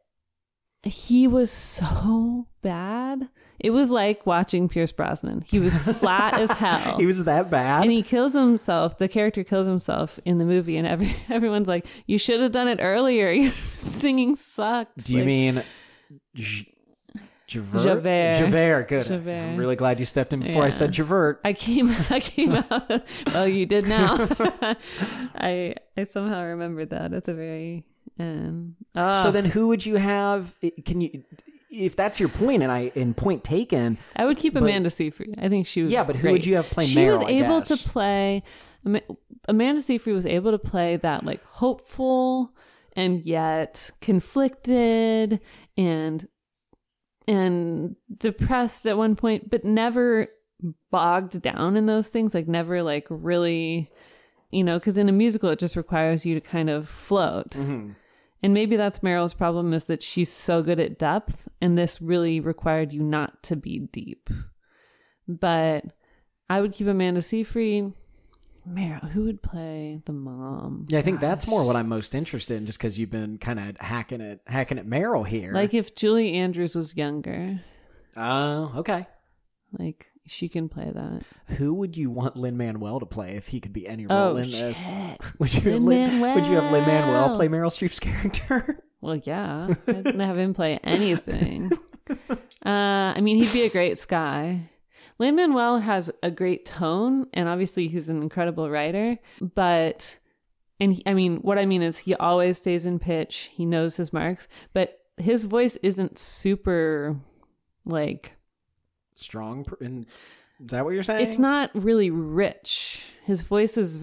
he was so bad. It was like watching Pierce Brosnan. He was flat as hell. He was that bad. And he kills himself. The character kills himself in the movie. And everyone's like, you should have done it earlier. Your singing sucked. Do you mean Javert? Javert, good. Javert. I'm really glad you stepped in before I said Javert. I came out. Well, you did now. I somehow remembered that at the very end. Oh. So then who would you have? If that's your point, and point taken, I would keep Amanda Seyfried. I think she was. Yeah, but who would you have play Meryl? She was able to play. Amanda Seyfried was able to play that like hopeful and yet conflicted and depressed at one point, but never bogged down in those things. Like never like really, you know, because in a musical it just requires you to kind of float. Mm-hmm. And maybe that's Meryl's problem, is that she's so good at depth, and this really required you not to be deep. But I would keep Amanda Seyfried. Meryl, who would play the mom? Yeah, I think that's more what I'm most interested in, just because you've been kind of hacking at Meryl here. Like if Julie Andrews was younger. Oh, okay. Like she can play that. Who would you want Lin-Manuel to play if he could be any role in this? Would you have Lin-Manuel play Meryl Streep's character? Well, yeah. I didn't have him play anything. I mean, he'd be a great Sky. Lin-Manuel has a great tone, and obviously he's an incredible writer. But, what I mean is he always stays in pitch. He knows his marks, but his voice isn't super like... strong, and is that what you're saying? It's not really rich. His voice is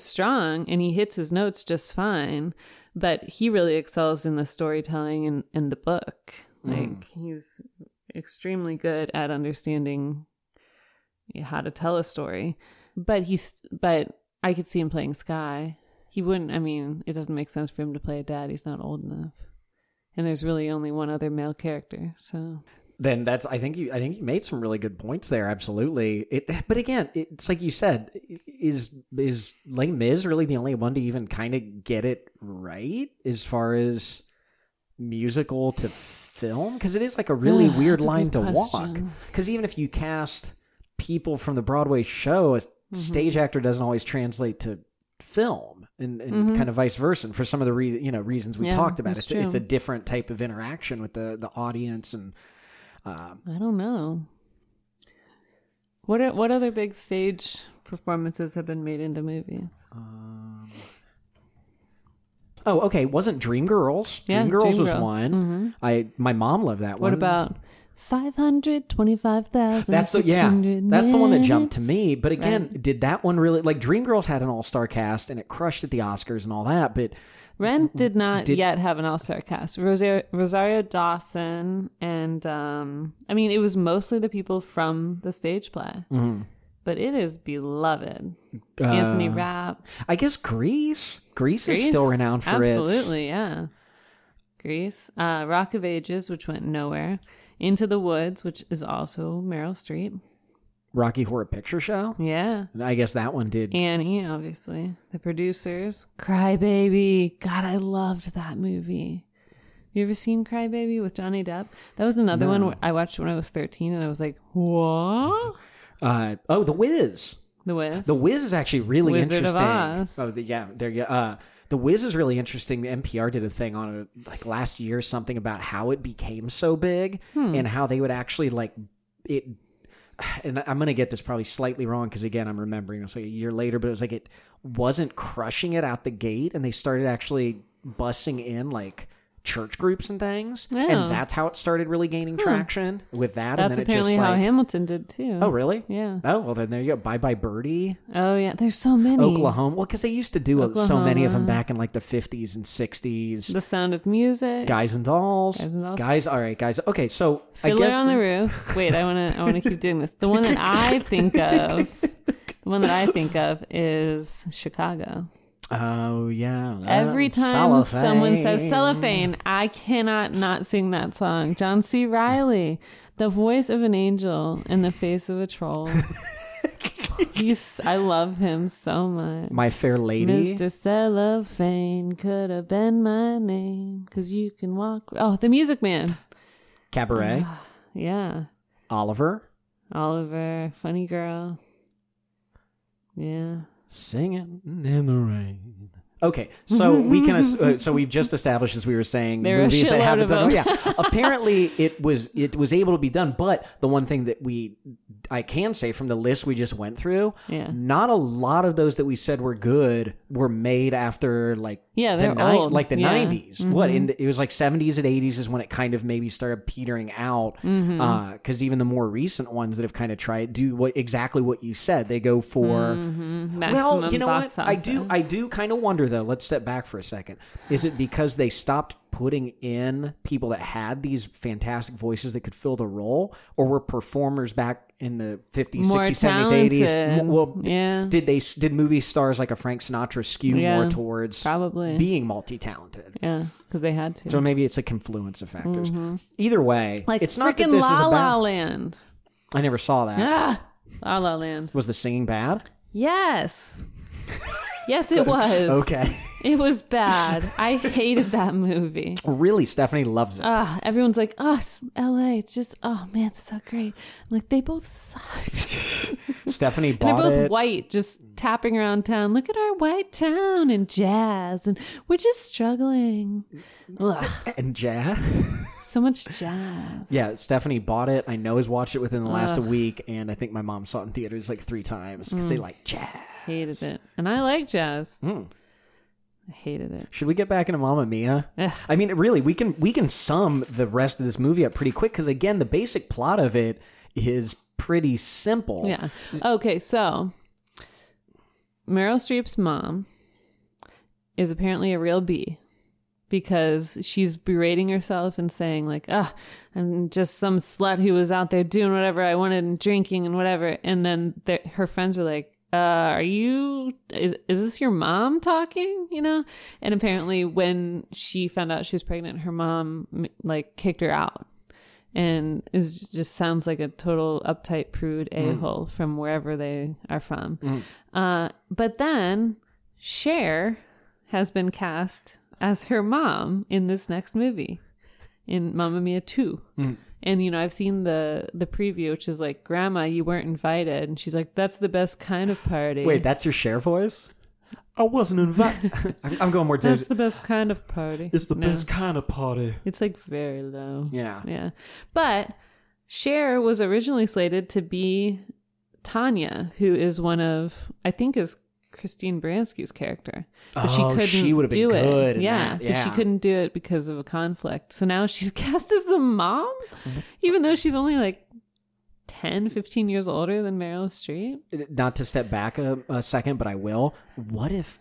strong, and he hits his notes just fine, but he really excels in the storytelling and the book. Like he's extremely good at understanding how to tell a story, but I could see him playing Sky. He wouldn't, I mean, it doesn't make sense for him to play a dad. He's not old enough. and there's really only one other male character. So then that's, I think you made some really good points there. Absolutely. But again, it's like you said, is Les Mis really the only one to even kind of get it right as far as musical to film? Because it is like a really weird line to walk. Because even if you cast people from the Broadway show, a stage actor doesn't always translate to film and kind of vice versa. And for some of the reasons we talked about, it's a different type of interaction with the audience and. I don't know. What other big stage performances have been made into movies? Wasn't Dreamgirls? Yeah, Dreamgirls was one. Mm-hmm. My mom loved that one. What about 525,000? That's the one that jumped to me. But again, did that one really, like, Dreamgirls had an all-star cast and it crushed at the Oscars and all that, but Rent did not yet have an all-star cast. Rosario Dawson and, it was mostly the people from the stage play. Mm-hmm. But it is beloved. Anthony Rapp. I guess Grease. Grease is still renowned for it. Absolutely, yeah. Grease. Rock of Ages, which went nowhere. Into the Woods, which is also Meryl Streep. Rocky Horror Picture Show? Yeah. I guess that one did. Annie, obviously. The Producers. Cry Baby. God, I loved that movie. You ever seen Cry Baby with Johnny Depp? That was another one I watched when I was 13 and I was like, what? The Wiz. The Wiz. The Wiz is actually really interesting. Wizard of Oz. The Wiz is really interesting. The NPR did a thing on it like last year, something about how it became so big and how they would actually like it. And I'm going to get this probably slightly wrong because, again, I'm remembering it was like a year later, but it was like it wasn't crushing it out the gate. And they started actually bussing in like church groups and things. Oh. And that's how it started really gaining traction with that. That's apparently how Hamilton did, too. Oh, really? Yeah. Oh, well, then there you go. Bye Bye Birdie. Oh, yeah. There's so many. Oklahoma. Well, because they used to do so many of them back in like the 50s and 60s. The Sound of Music. Guys and Dolls. All right, guys. Okay, so Fiddler I guess... on the Roof. Wait, I want to keep doing this. The one that I think of is Chicago. Oh, yeah. Every time someone says cellophane, I cannot not sing that song. John C. Reilly, the voice of an angel in the face of a troll. I love him so much. My Fair Lady. Mr. Cellophane could have been my name because you can walk. Oh, The Music Man. Cabaret. Yeah. Oliver. Funny Girl. Yeah. Singing in the rain. Okay, so we can. So we've just established, as we were saying, there movies that haven't done. Yeah, apparently it was able to be done. But the one thing that I can say from the list we just went through, not a lot of those that we said were good were made after like the 90s. Mm-hmm. It was like 70s and 80s is when it kind of maybe started petering out. Because even the more recent ones that have kind of tried do exactly what you said. They go for maximum box office. I do kind of wonder though. Let's step back for a second. Is it because they stopped putting in people that had these fantastic voices that could fill the role, or were performers back in the 50s, more 60s, talented. 70s, 80s? Well, yeah. Did movie stars like a Frank Sinatra skew more towards probably being multi-talented? Yeah, because they had to. So maybe it's a confluence of factors. Mm-hmm. Either way, like it's not that this is about... La La Land. I never saw that. La La Land. Was the singing bad? Yes. Yes, it was. Okay. It was bad. I hated that movie. Really? Stephanie loves it. Everyone's like, it's L.A. It's just, it's so great. I'm like, they both sucked. Stephanie bought it. And they're both white, just tapping around town. Look at our white town and jazz. And we're just struggling. Ugh. And jazz? So much jazz. Yeah, Stephanie bought it. I know has watched it within the last week. And I think my mom saw it in theaters like 3 times because they like jazz. Hated it. And I like jazz. I hated it. Should we get back into Mamma Mia? Ugh. I mean, really, we can sum the rest of this movie up pretty quick because, again, the basic plot of it is pretty simple. Yeah. Okay, so Meryl Streep's mom is apparently a real bee because she's berating herself and saying, like, I'm just some slut who was out there doing whatever I wanted and drinking and whatever. And then her friends are like, Is this your mom talking? You know? And apparently when she found out she was pregnant, her mom like kicked her out. And it just sounds like a total uptight prude a-hole from wherever they are from. But then Cher has been cast as her mom in this next movie, in Mamma Mia 2. And, you know, I've seen the preview, which is like, Grandma, you weren't invited. And she's like, that's the best kind of party. Wait, that's your Cher voice? I wasn't invited. I'm going more deep. That's the best kind of party. It's the best kind of party. It's like very low. Yeah. Yeah. But Cher was originally slated to be Tanya, who is one of, I think is Christine Baranski's character. But she would have been good. Yeah, yeah. But she couldn't do it because of a conflict. So now she's cast as the mom, even though she's only like 10, 15 years older than Meryl Streep. Not to step back a second, but I will. What if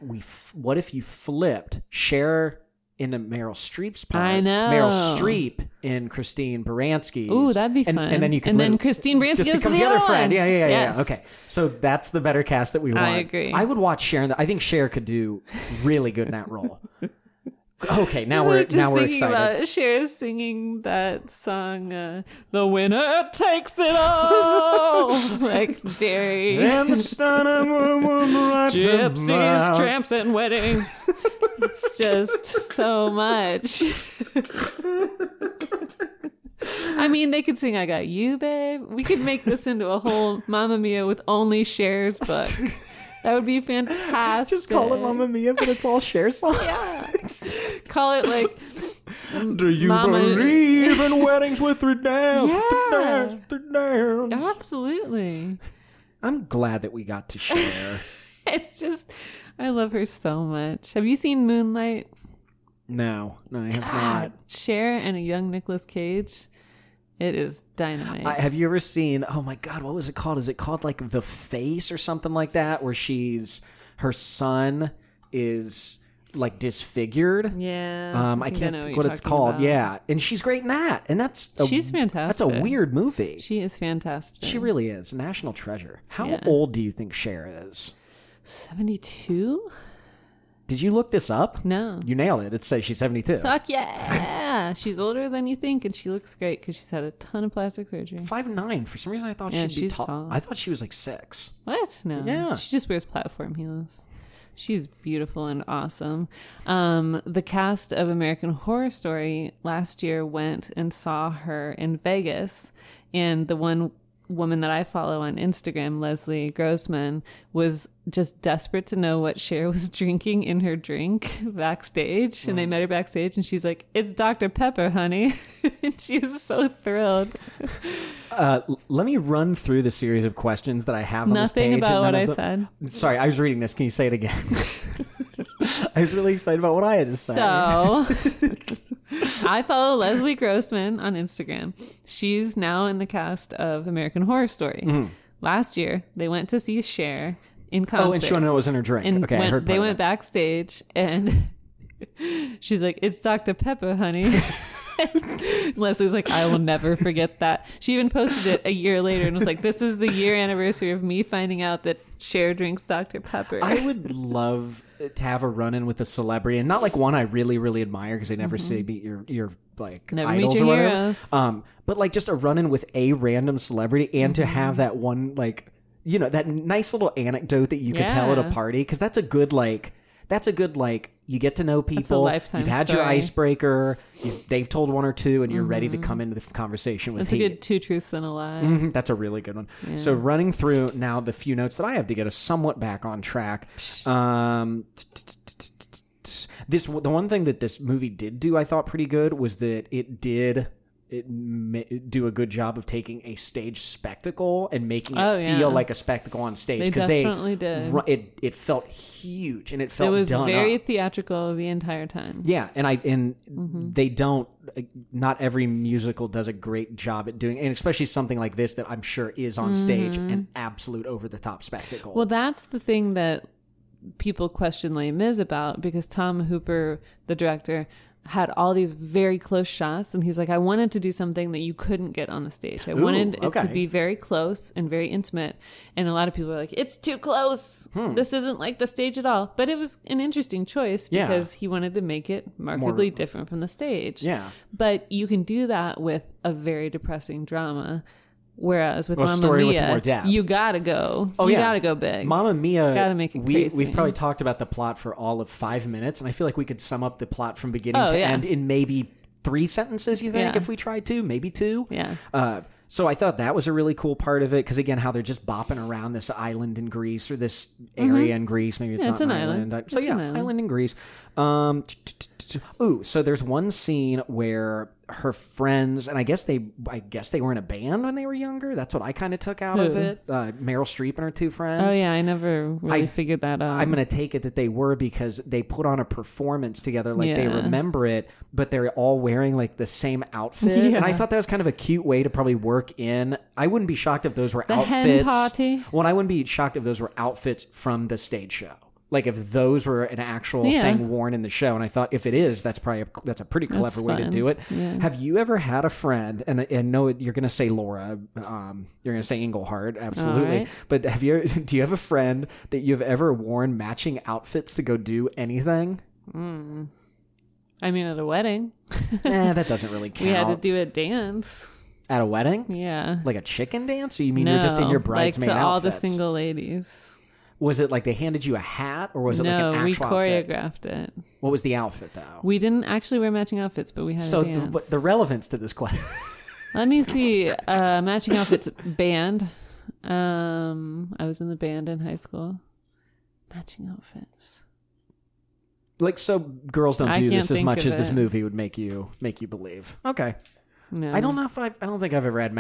you flipped Cher into Meryl Streep's part? I know. Meryl Streep in Christine Baranski's. Ooh, that'd be fun. And then you could then Christine Baranski just becomes the other friend. Yeah. Okay. So that's the better cast that we want. I agree. I would watch Cher. I think Cher could do really good in that role. Okay, now we're excited. About Cher singing that song, "The Winner Takes It All," like very and the gypsies, tramps, and weddings. It's just so much. I mean, they could sing "I Got You, Babe." We could make this into a whole Mamma Mia with only Cher's book. That would be fantastic. Just call it Mamma Mia, but it's all Cher songs. Yeah. Call it like... Do you believe in weddings with three dams? Yeah. Three dams. Absolutely. I'm glad that we got to Cher. It's just... I love her so much. Have you seen Moonlight? No, I have not. Cher and a young Nicolas Cage. It is dynamite. Have you ever seen, oh my God, what was it called? Is it called like The Face or something like that, where her son is like disfigured? Yeah. I can't think what it's called. About. Yeah. And she's great in that. And she's fantastic. That's a weird movie. She is fantastic. She really is. National treasure. How old do you think Cher is? 72? Did you look this up? No. You nailed it. It says she's 72. Fuck yeah. She's older than you think, and she looks great because she's had a ton of plastic surgery. 5'9". For some reason, I thought she's tall. I thought she was like 6. What? No. Yeah. She just wears platform heels. She's beautiful and awesome. The cast of American Horror Story last year went and saw her in Vegas, and the one woman that I follow on Instagram, Leslie Grossman, was just desperate to know what Cher was drinking in her drink backstage. And they met her backstage and she's like, "It's Dr. Pepper, honey." And she was so thrilled. Let me run through the series of questions that I have on Nothing this page. Nothing about what I said. Sorry, I was reading this. Can you say it again? I was really excited about what I had to say. So... I follow Leslie Grossman on Instagram. She's now in the cast of American Horror Story. Mm. Last year, they went to see Cher in concert. Oh, and she wanted to know what was in her drink. And okay, I heard they went backstage, and she's like, "It's Dr. Pepper, honey." Leslie's like, "I will never forget that." She even posted it a year later and was like, "This is the year anniversary of me finding out that Cher drinks Dr. Pepper." I would love to have a run-in with a celebrity, and not like one I really, really admire, because they never say beat your like never idols meet your or whatever. Heroes. But like just a run-in with a random celebrity, and to have that one, like, you know, that nice little anecdote that you could tell at a party, because that's a good, like, you get to know people, you've had your icebreaker, they've told one or two, and you're ready to come into the conversation with That's a good two truths and a lie. Mm-hmm. That's a really good one. Yeah. So running through now the few notes that I have to get us somewhat back on track. The one thing that this movie did do, I thought pretty good, was that it do a good job of taking a stage spectacle and making it feel like a spectacle on stage. They definitely did. It felt huge, and it was done very up. Theatrical the entire time. Yeah, and they don't. Not every musical does a great job at doing, and especially something like this that I'm sure is on stage an absolute over the top spectacle. Well, that's the thing that people question Les Mis about, because Tom Hooper, the director, had all these very close shots, and he's like, I wanted to do something that you couldn't get on the stage. I wanted it to be very close and very intimate, and a lot of people were like, it's too close. This isn't like the stage at all. But it was an interesting choice because he wanted to make it markedly different from the stage. Yeah. But you can do that with a very depressing drama. Whereas with Mamma Mia, you gotta go. Oh, you gotta go big. Mamma Mia, gotta make it crazy. We've probably talked about the plot for all of 5 minutes, and I feel like we could sum up the plot from beginning to end in maybe 3 sentences, you think, if we tried to? Maybe 2? Yeah. So I thought that was a really cool part of it, because again, how they're just bopping around this island in Greece, or this area in Greece. Maybe it's not an island. So yeah, island in Greece. Ooh, so there's one scene where her friends, and I guess they were in a band when they were younger. That's what I kind of took out of it. Meryl Streep and her 2 friends. Oh yeah, I never really figured that out. I'm going to take it that they were, because they put on a performance together, like they remember it, but they're all wearing like the same outfit. Yeah. And I thought that was kind of a cute way to probably work in. I wouldn't be shocked if those were outfits. Hen party. Well, I wouldn't be shocked if those were outfits from the stage show. Like if those were an actual thing worn in the show. And I thought, if it is, that's a pretty clever way to do it. Yeah. Have you ever had a friend, and no, you're going to say Laura, you're going to say Englehart, absolutely. Right. But do you have a friend that you've ever worn matching outfits to go do anything? Mm. I mean, at a wedding. That doesn't really count. We had to do a dance. At a wedding? Yeah. Like a chicken dance? Or you mean you're just in your bridesmaid outfits? No, like to all the single ladies. Was it like they handed you a hat, or was it like an actual outfit? No, we choreographed it. What was the outfit, though? We didn't actually wear matching outfits, but we had a dance. So the relevance to this question. Let me see. Matching outfits, band. I was in the band in high school. Matching outfits. Like, so girls don't do this as much as this movie would make you believe. Okay. No. I don't know if I don't think I've ever had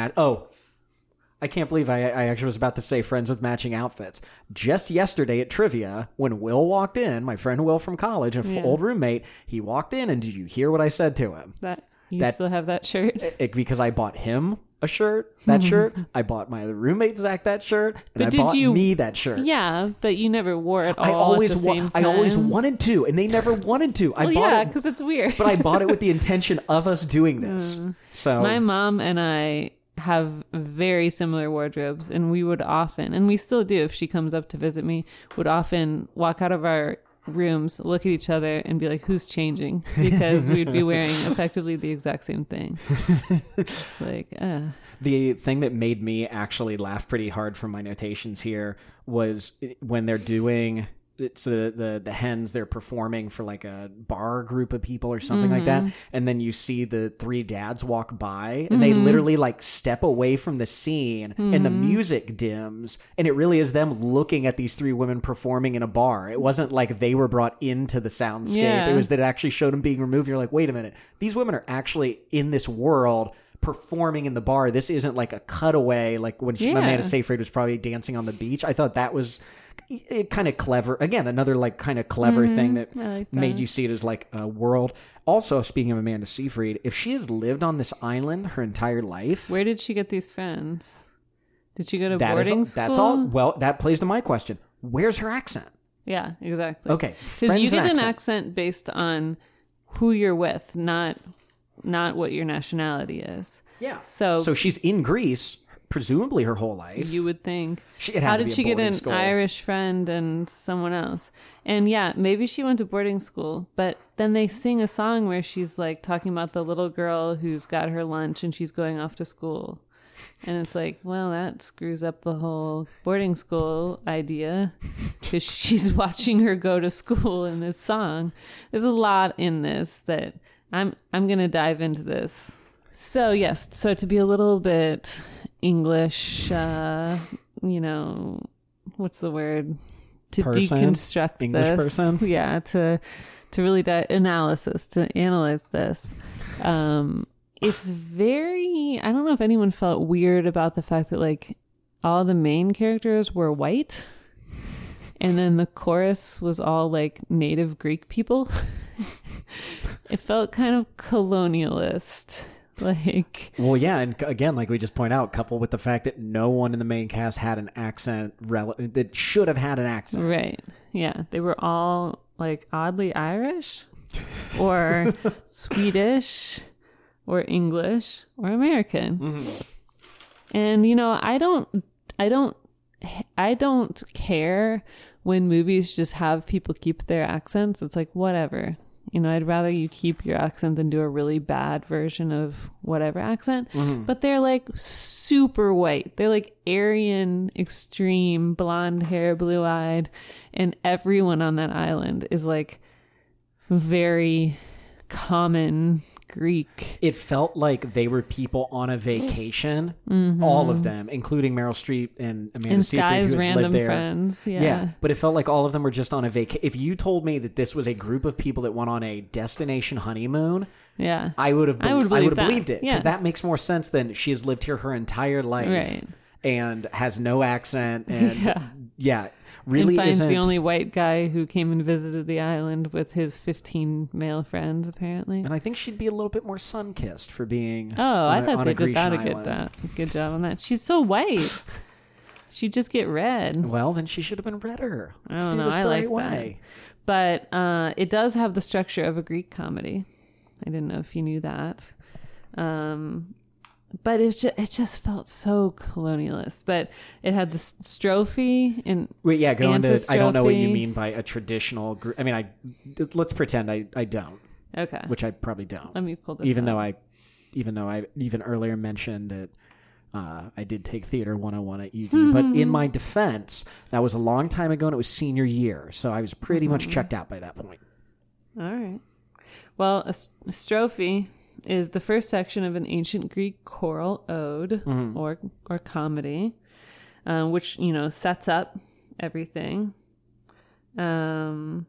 I can't believe I actually was about to say friends with matching outfits. Just yesterday at trivia, when Will walked in, my friend Will from college, old roommate, he walked in, and did you hear what I said to him? You still have that shirt? Because I bought him a shirt, that shirt. I bought my roommate Zach that shirt, and I bought me that shirt. Yeah, but you never wore it all at the same time. I always wanted to, and they never wanted to. Because it's weird. But I bought it with the intention of us doing this. So my mom and I have very similar wardrobes, and we would often, and we still do if she comes up to visit me, would often walk out of our rooms, look at each other, and be like, who's changing? Because we'd be wearing effectively the exact same thing. It's like, The thing that made me actually laugh pretty hard from my notations here was when they're doing... It's the hens, they're performing for like a bar group of people or something like that. And then you see the 3 dads walk by, and they literally like step away from the scene, and the music dims. And it really is them looking at these 3 women performing in a bar. It wasn't like they were brought into the soundscape. Yeah. It was that it actually showed them being removed. You're like, wait a minute. These women are actually in this world performing in the bar. This isn't like a cutaway. Like when Amanda Seyfried was probably dancing on the beach. I thought that was... It kind of clever. Again, another like kind of clever thing that, like that made you see it as like a world. Also, speaking of Amanda Seyfried, if she has lived on this island her entire life... Where did she get these friends? Did she go to boarding school? That's all. Well, that plays to my question. Where's her accent? Yeah, exactly. Okay. Because you did an accent based on who you're with, not what your nationality is. Yeah. So she's in Greece... Presumably her whole life. You would think. How did she get an Irish friend and someone else? And yeah, maybe she went to boarding school, but then they sing a song where she's like talking about the little girl who's got her lunch and she's going off to school. And it's like, well, that screws up the whole boarding school idea, because she's watching her go to school in this song. There's a lot in this that I'm going to dive into this. So yes, so to be a little bit... English, what's the word? To person, deconstruct English this. Person? Yeah, to really analyze this. It's very, I don't know if anyone felt weird about the fact that like all the main characters were white, and then the chorus was all like native Greek people. It felt kind of colonialist. Like, well, yeah, and again, like we just point out, coupled with the fact that no one in the main cast had an accent that should have had an accent, right? Yeah, they were all like oddly Irish. or Swedish or English or American. Mm-hmm. And, you know, I don't care when movies just have people keep their accents. It's like, whatever. You know, I'd rather you keep your accent than do a really bad version of whatever accent. Mm-hmm. But they're like super white. They're like Aryan, extreme, blonde hair, blue eyed. And everyone on that island is like very common Greek. It felt like they were people on a vacation. Mm-hmm. All of them, including Meryl Streep and Amanda Seyfried, who lived there. Friends. Yeah. But it felt like all of them were just on a vacation. If you told me that this was a group of people that went on a destination honeymoon, yeah, I would have believed it. Because that makes more sense than she has lived here her entire life, right, and has no accent. And yeah. Really and finds the only white guy who came and visited the island with his 15 male friends, apparently. And I think she'd be a little bit more sun-kissed for being Good job on that. She's so white. She'd just get red. Well, then she should have been redder. But it does have the structure of a Greek comedy. I didn't know if you knew that. But it just felt so colonialist. But it had the strophe and go on to. I don't know what you mean by a traditional group. I mean, let's pretend I don't. Okay. Which I probably don't. Let me pull this. Even though I earlier mentioned that I did take Theater 101 at UD, mm-hmm. but in my defense, that was a long time ago, and it was senior year, so I was pretty mm-hmm. much checked out by that point. All right. Well, a strophe is the first section of an ancient Greek choral ode mm-hmm. or comedy, which, you know, sets up everything. It's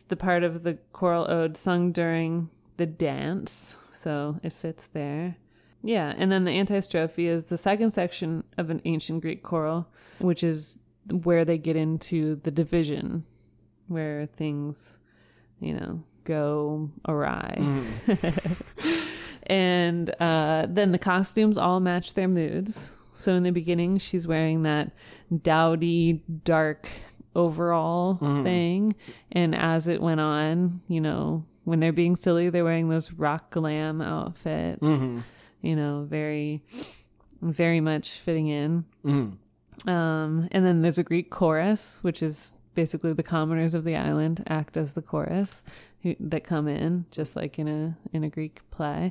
the part of the choral ode sung during the dance, so it fits there. Yeah, and then the antistrophe is the second section of an ancient Greek choral, which is where they get into the division, where things, you know, go awry. And then the costumes all match their moods. So in the beginning, she's wearing that dowdy dark overall thing, and as it went on, you know, when they're being silly, they're wearing those rock glam outfits, mm-hmm. you know, very very much fitting in. And then there's a Greek chorus, which is basically the commoners of the island act as the chorus that come in, just like in a Greek play.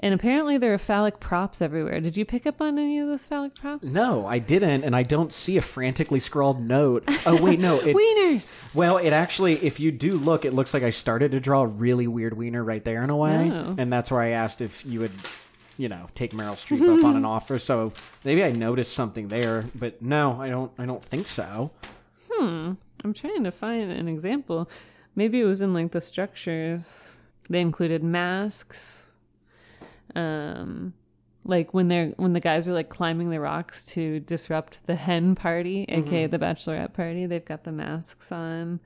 And apparently there are phallic props everywhere. Did you pick up on any of those phallic props? No, I didn't, and I don't see a frantically scrawled note. Oh, wait, no. Wieners! Well, it actually, if you do look, it looks like I started to draw a really weird wiener right there in a way, and that's where I asked if you would, you know, take Meryl Streep up on an offer, so maybe I noticed something there, but no, I don't think so. I'm trying to find an example. Maybe it was in like the structures. They included masks. Like when the guys are like climbing the rocks to disrupt the hen party, aka the bachelorette party, they've got the masks on,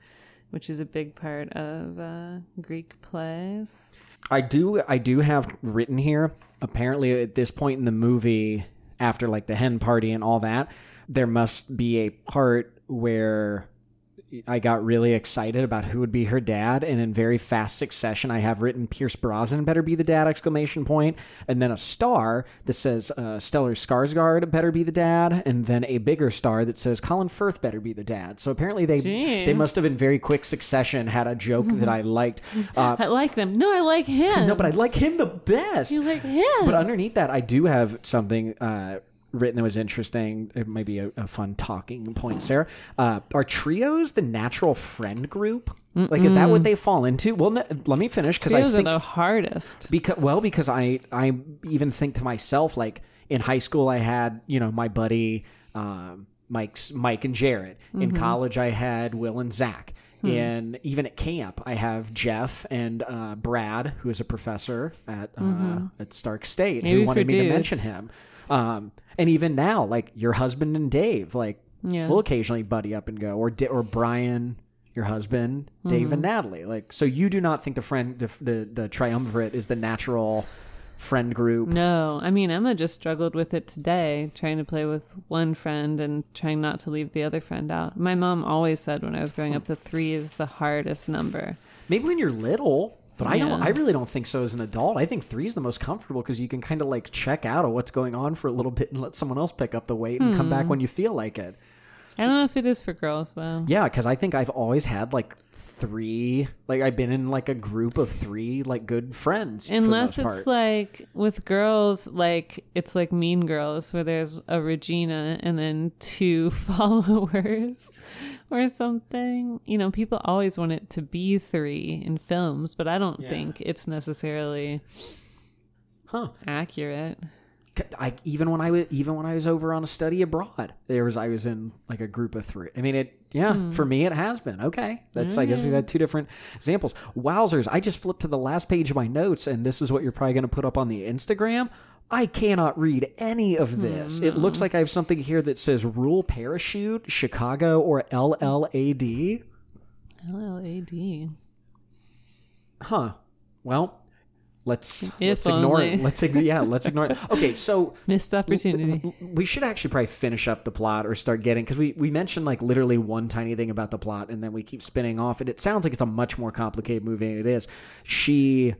which is a big part of Greek plays. I do have written here, apparently at this point in the movie, after like the hen party and all that, there must be a part where I got really excited about who would be her dad, and in very fast succession I have written Pierce Brosnan better be the dad, ! And then a star that says Stellan Skarsgård better be the dad, and then a bigger star that says Colin Firth better be the dad. So apparently they must have in very quick succession had a joke that I liked. I like them. No, I like him. No, but I like him the best. You like him. But underneath that I do have something written that was interesting. It might be a fun talking point, Sarah. Are trios the natural friend group? Like, is that what they fall into? Well, no, let me finish, because I think are the hardest. Because I even think to myself, like in high school I had, you know, my buddy Mike and Jared. In college I had Will and Zach. And even at camp, I have Jeff and Brad, who is a professor at Stark State, who wanted me to mention him. And even now, like your husband and Dave, like we'll occasionally buddy up and go, or Brian, your husband, Dave and Natalie. Like, so you do not think the triumvirate is the natural friend group. No, I mean, Emma just struggled with it today, trying to play with one friend and trying not to leave the other friend out. My mom always said when I was growing up, the 3 is the hardest number. Maybe when you're little, but I really don't think so as an adult. I think 3 is the most comfortable because you can kind of like check out of what's going on for a little bit and let someone else pick up the weight and come back when you feel like it. I don't know if it is for girls, though. Yeah, because I think I've always had, like, 3... Like, I've been in, like, a group of 3, like, good friends. Unless it's, like, with girls, like, it's like Mean Girls, where there's a Regina and then 2 followers or something. You know, people always want it to be 3 in films, but I don't think it's necessarily accurate. Even when I was over on a study abroad, I was in like a group of 3. I mean, for me, it has been. Okay. That's, I guess we've had 2 different examples. Wowzers. I just flipped to the last page of my notes, and this is what you're probably going to put up on the Instagram. I cannot read any of this. No. It looks like I have something here that says Rule Parachute, Chicago, or LLAD. LLAD. Huh. Well... Let's ignore it. Okay, so missed opportunity. We should actually probably finish up the plot or start getting, because we mentioned like literally one tiny thing about the plot, and then we keep spinning off, and it sounds like it's a much more complicated movie than it is. She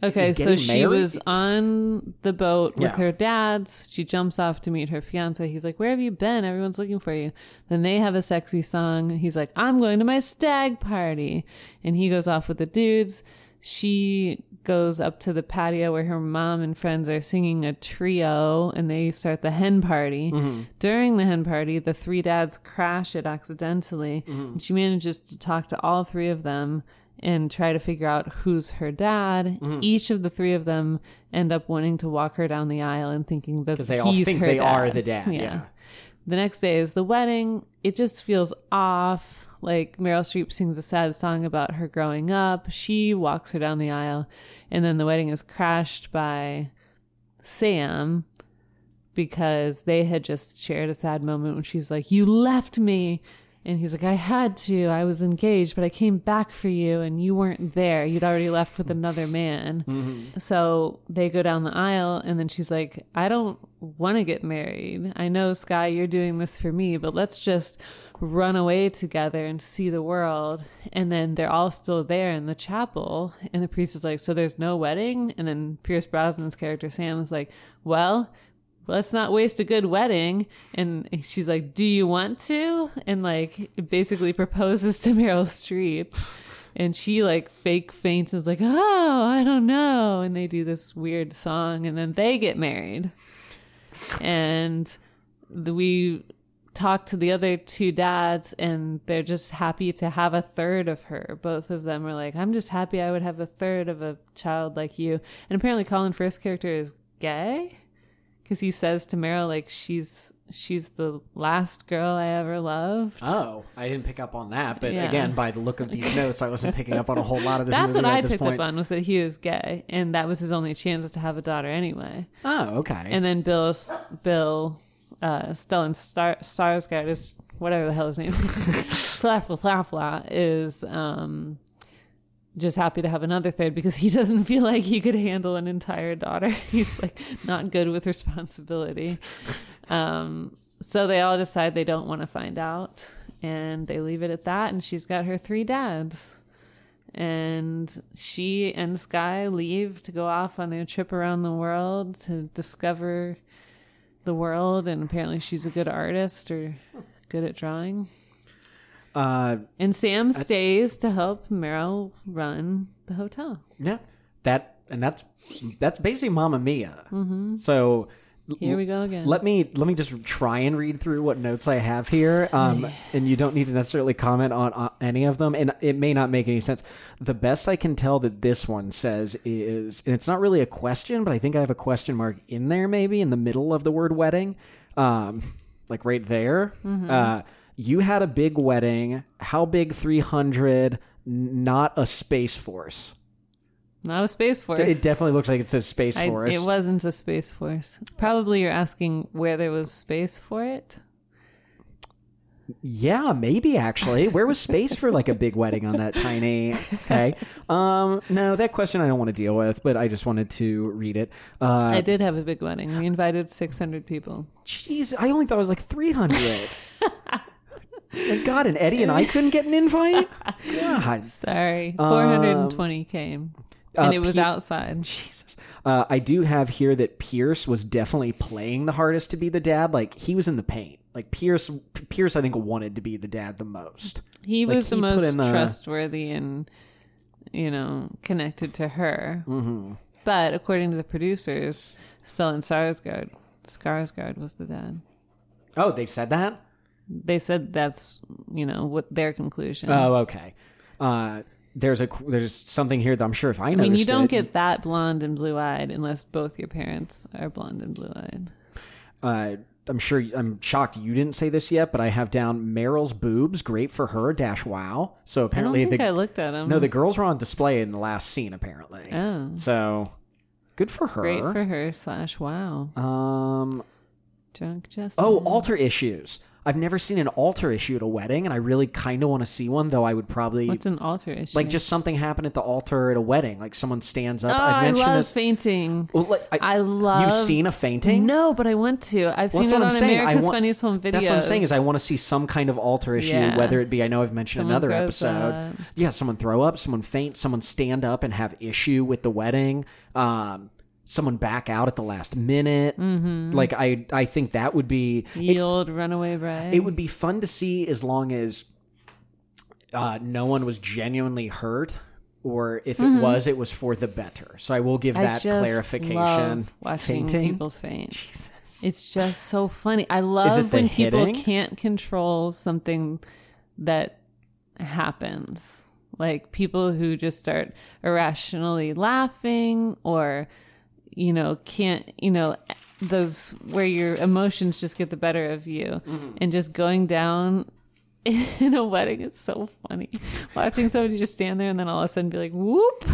was on the boat with her dads. She jumps off to meet her fiance. He's like, "Where have you been? Everyone's looking for you." Then they have a sexy song. He's like, "I'm going to my stag party," and he goes off with the dudes. She goes up to the patio where her mom and friends are singing a trio, and they start the hen party. Mm-hmm. During the hen party, the 3 dads crash it accidentally. Mm-hmm. And she manages to talk to all 3 of them and try to figure out who's her dad. Mm-hmm. Each of the 3 of them end up wanting to walk her down the aisle and thinking that they all think they are the dad. Yeah. The next day is the wedding. It just feels off. Like, Meryl Streep sings a sad song about her growing up. She walks her down the aisle. And then the wedding is crashed by Sam because they had just shared a sad moment when she's like, "You left me." And he's like, "I had to. I was engaged, but I came back for you, and you weren't there. You'd already left with another man." Mm-hmm. So they go down the aisle, and then she's like, "I don't want to get married. I know, Sky, you're doing this for me, but let's just run away together and see the world." And then they're all still there in the chapel, and the priest is like, "So there's no wedding?" And then Pierce Brosnan's character, Sam, is like, "Well... let's not waste a good wedding." And she's like, "Do you want to?" And like basically proposes to Meryl Streep, and she like fake faints and is like, "Oh, I don't know." And they do this weird song, and then they get married. And we talk to the other 2 dads, and they're just happy to have a third of her. Both of them are like, "I'm just happy I would have a third of a child like you." And apparently Colin Firth's character is gay, because he says to Meryl, like, she's the last girl I ever loved. Oh, I didn't pick up on that. But again, by the look of these notes, I wasn't picking up on a whole lot of this. That's movie what I picked point. Up on was that he was gay, and that was his only chance to have a daughter anyway. Oh, okay. And then Stellan Skarsgård is whatever the hell his name is. is just happy to have another third because he doesn't feel like he could handle an entire daughter. He's like not good with responsibility. So they all decide they don't want to find out, and they leave it at that. And she's got her 3 dads, and she and Sky leave to go off on their trip around the world to discover the world. And apparently she's a good artist or good at drawing. And Sam stays to help Meryl run the hotel. Yeah, that's basically Mamma Mia. Mm-hmm. So here we go again. Let me just try and read through what notes I have here, and you don't need to necessarily comment on any of them, and it may not make any sense. The best I can tell that this one says is, and it's not really a question, but I think I have a question mark in there, maybe in the middle of the word wedding, like right there. Mm-hmm. You had a big wedding. How big? 300. Not a space force. Not a space force. It definitely looks like it says space force. It wasn't a space force. Probably you're asking where there was space for it. Yeah, maybe actually. Where was space for like a big wedding on that tiny? Okay. No, that question I don't want to deal with, but I just wanted to read it. I did have a big wedding. We invited 600 people. Jeez, I only thought it was like 300. Thank God, and Eddie and I couldn't get an invite? God. Sorry. 420 came. And it was outside. Jesus. I do have here that Pierce was definitely playing the hardest to be the dad. Like, he was in the paint. Like, Pierce, I think, wanted to be the dad the most. He was the most trustworthy and, you know, connected to her. Mm-hmm. But according to the producers, Stellan Skarsgård was the dad. Oh, they said that? They said that's, you know, what their conclusion. Oh, okay. There's something here that I'm sure if I noticed it. I mean, you don't get that blonde and blue-eyed unless both your parents are blonde and blue-eyed. I'm shocked you didn't say this yet, but I have down Meryl's boobs, great for her, wow. So apparently I looked at them. No, the girls were on display in the last scene, apparently. Oh. So good for her. Great for her /wow. Drunk Justin. Oh, altar issues. I've never seen an altar issue at a wedding, and I really kind of want to see one, though I would probably... What's an altar issue? Like, just something happened at the altar at a wedding. Like, someone stands up. Oh, I love fainting. Well, like, I love... You've seen a fainting? No, but I want to. I've seen it on America's Funniest Home Videos. That's what I'm saying, is I want to see some kind of altar issue, whether it be... I know I've mentioned another episode. Yeah, someone throw up, someone faint, someone stand up and have issue with the wedding. Someone back out at the last minute. Mm-hmm. Like, I think that would be... old runaway bride. It would be fun to see as long as no one was genuinely hurt, or if it was for the better. So I will give that clarification. I just love watching people faint. Jesus. It's just so funny. I love when people can't control something that happens. Like, people who just start irrationally laughing, or... you know, those where your emotions just get the better of you, and just going down in a wedding is so funny. Watching somebody just stand there and then all of a sudden be like, whoop,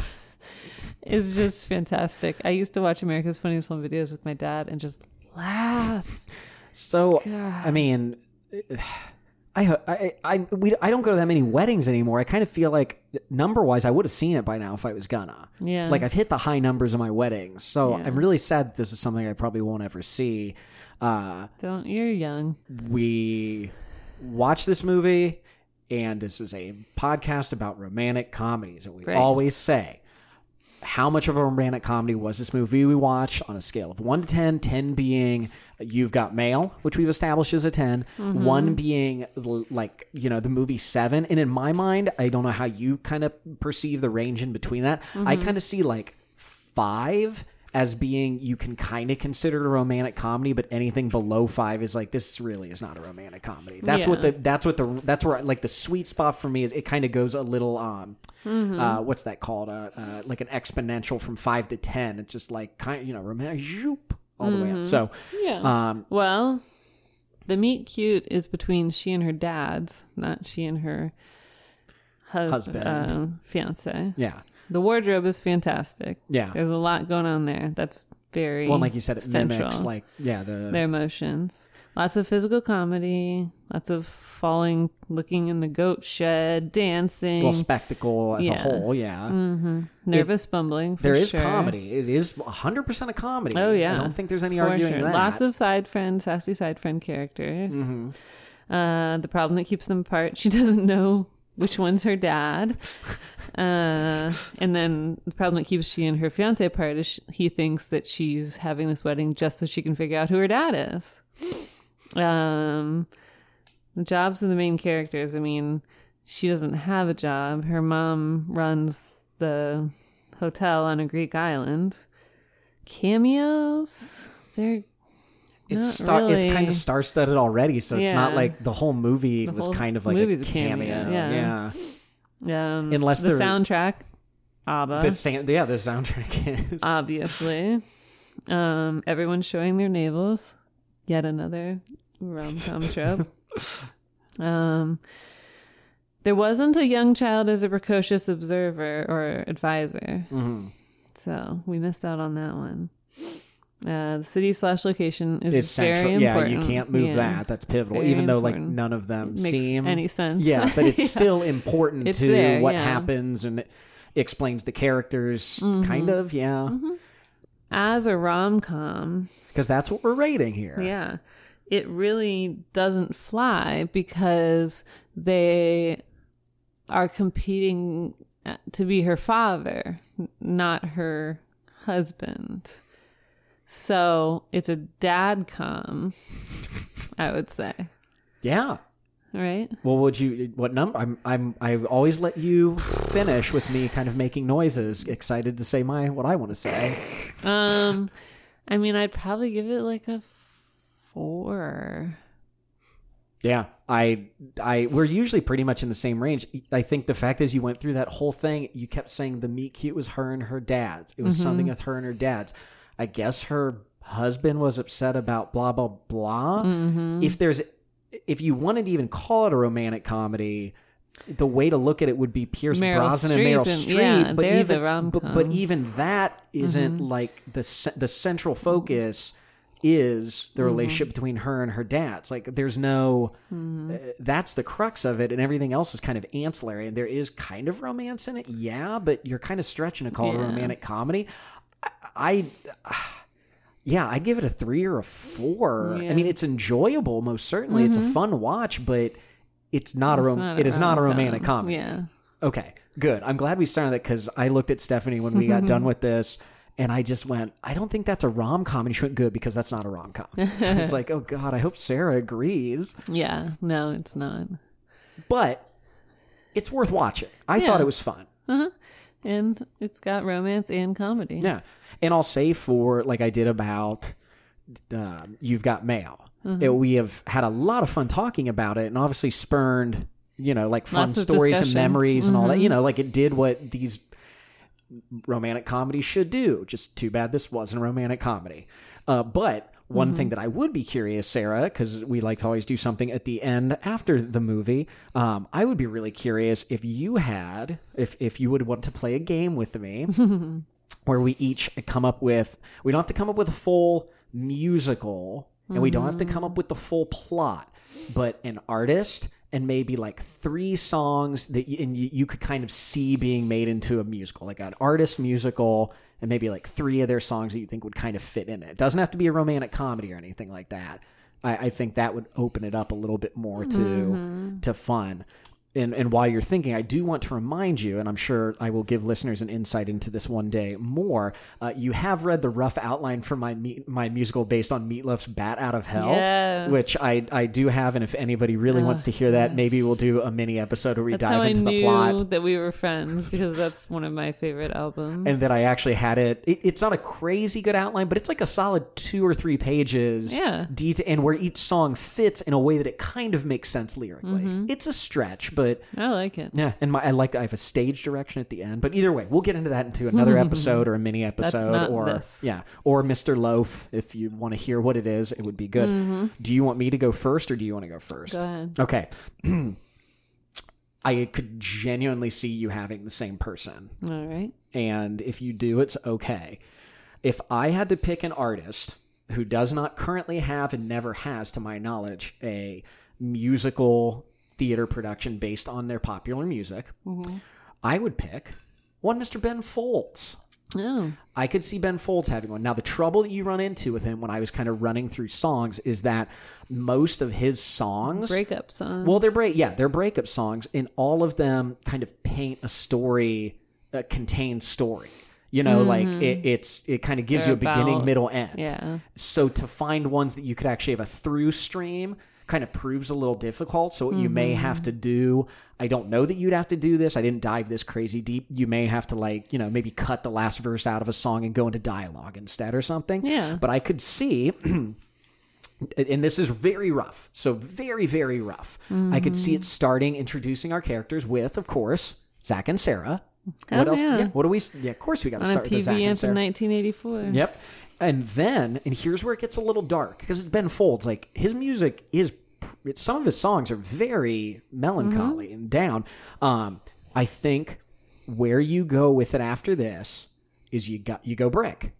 is just fantastic. I used to watch America's Funniest Home Videos with my dad and just laugh. So, God. I mean, I don't go to that many weddings anymore. I kind of feel like number-wise, I would have seen it by now if I was gonna. Yeah. Like, I've hit the high numbers of my weddings, so yeah. I'm really sad that this is something I probably won't ever see. Don't. You're young. We watched this movie, and this is a podcast about romantic comedies, and we always say, how much of a romantic comedy was this movie we watched on a scale of 1 to 10, 10 being... You've Got Mail, which we've established as a 10, one being like, you know, the movie 7. And in my mind, I don't know how you kind of perceive the range in between that. I kind of see like 5 as being, you can kind of consider it a romantic comedy, but anything below 5 is like, this really is not a romantic comedy. That's where like the sweet spot for me is. It kind of goes a little, what's that called? Like an exponential from 5 to 10. It's just like kind of, you know, romantic. All the way up. So, yeah. Well, the meet cute is between she and her dad's, not she and her husband, fiance. Yeah. The wardrobe is fantastic. Yeah. There's a lot going on there. That's very well, like you said, it mimics like their emotions. Lots of physical comedy. Lots of falling, looking in the goat shed, dancing. Well, spectacle as a whole, nervous bumbling, for sure. There is comedy. It is 100% a comedy. Oh, yeah. I don't think there's any arguing that. Lots of sassy side friend characters. Mm-hmm. The problem that keeps them apart, she doesn't know which one's her dad. And then the problem that keeps she and her fiancé apart is he thinks that she's having this wedding just so she can figure out who her dad is. The jobs of the main characters. I mean, she doesn't have a job. Her mom runs the hotel on a Greek island. Cameos. It's kind of star-studded already, so it's not like the whole movie was kind of like a cameo. Yeah. Unless the soundtrack, ABBA. The soundtrack is obviously. Everyone's showing their navels. Yet another rom-com trope. There wasn't a young child as a precocious observer or advisor, so we missed out on that one. The city / location is very important. Yeah, you can't move that. That's pivotal. Very even though important. Like none of them makes seem any sense. Yeah, but it's still important it's to there, what happens, and it explains the characters kind of. Yeah, as a rom-com, because that's what we're rating here. Yeah, it really doesn't fly because they are competing to be her father, not her husband. So it's a dad-com, I would say. Yeah. Right? Well, would you... What number? I've always let you finish with me kind of making noises, excited to say what I want to say. I mean, I'd probably give it like a 4. Yeah. We're usually pretty much in the same range. I think the fact is you went through that whole thing, you kept saying the meet cute was her and her dad's. It was something with her and her dad's. I guess her husband was upset about blah, blah, blah. Mm-hmm. If you wanted to even call it a romantic comedy, the way to look at it would be Pierce Brosnan and Meryl Streep. Yeah, but even the rom-com. But even that isn't like the central focus is the relationship between her and her dad. It's like there's no... that's the crux of it, and everything else is kind of ancillary, and there is kind of romance in it, but you're kind of stretching to call it a romantic comedy. I'd give it a 3 or a 4. Yeah. I mean, it's enjoyable, most certainly. It's a fun watch, but it is not a romantic comedy. Yeah. Okay, good. I'm glad we started that because I looked at Stephanie when we got done with this, and I just went, I don't think that's a rom-com. And she went, good, because that's not a rom-com. I was like, oh, God, I hope Sarah agrees. Yeah, no, it's not. But it's worth watching. I thought it was fun. Uh-huh. And it's got romance and comedy. Yeah. And I'll say for, like I did about You've Got Mail, we have had a lot of fun talking about it, and obviously spurned, like fun stories and memories and all that. Like it did what these romantic comedies should do. Just too bad this wasn't a romantic comedy. But one thing that I would be curious, Sarah, because we like to always do something at the end after the movie, I would be really curious if you had, if you would want to play a game with me where we each come up with, we don't have to come up with a full musical and we don't have to come up with the full plot, but an artist and maybe like 3 songs that you could kind of see being made into a musical, like an artist musical. And maybe like 3 of their songs that you think would kind of fit in it. It doesn't have to be a romantic comedy or anything like that. I think that would open it up a little bit more to fun. And while you're thinking, I do want to remind you, and I'm sure I will give listeners an insight into this one day more. You have read the rough outline for my musical based on Meatloaf's Bat Out of Hell, which I do have. And if anybody really wants to hear that, maybe we'll do a mini episode where we dive into the plot. That's how I knew that we were friends, because that's one of my favorite albums. And that I actually had it. It's not a crazy good outline, but it's like a solid 2 or 3 pages. Yeah. And where each song fits in a way that it kind of makes sense lyrically. Mm-hmm. It's a stretch, but I like it. Yeah, and I have a stage direction at the end. But either way, we'll get into that into another episode or a mini episode, or Mr. Loaf. If you want to hear what it is, it would be good. Mm-hmm. Do you want me to go first, or do you want to go first? Go ahead. Okay. I could genuinely see you having the same person. All right. And if you do, it's okay. If I had to pick an artist who does not currently have and never has, to my knowledge, a musical theater production based on their popular music, I would pick one Mr. Ben Folds. Oh. I could see Ben Folds having one. Now, the trouble that you run into with him when I was kind of running through songs is that most of his songs... Breakup songs. Well, they're breakup songs, and all of them kind of paint a story, a contained story. Like it kind of gives you a beginning, middle, end. Yeah. So to find ones that you could actually have a through stream... kind of proves a little difficult. So what you may have to do, I don't know that you'd have to do this. I didn't dive this crazy deep. You may have to maybe cut the last verse out of a song and go into dialogue instead or something. Yeah. But I could see, and this is very rough. So very, very rough. Mm-hmm. I could see it starting introducing our characters with, of course, Zach and Sarah. What else? Yeah. What do we? Yeah, of course we got to start with Zach and Sarah. On a PVM from 1984. Yep. And then, and here's where it gets a little dark, because it's Ben Folds. Like, his music is, some of his songs are very melancholy and down. I think where you go with it after this is you go Brick.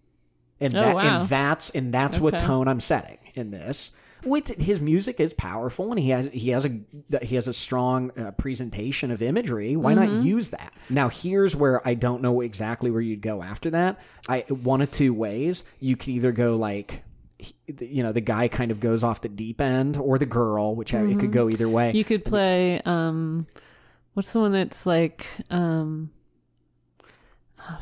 And that's what tone I'm setting in this. Which his music is powerful, and he has a strong presentation of imagery. Why not use that? Now, here's where I don't know exactly where you'd go after that. One of two ways. You could either go like, you know, the guy kind of goes off the deep end, or the girl, which it could go either way. You could play what's the one that's like, oh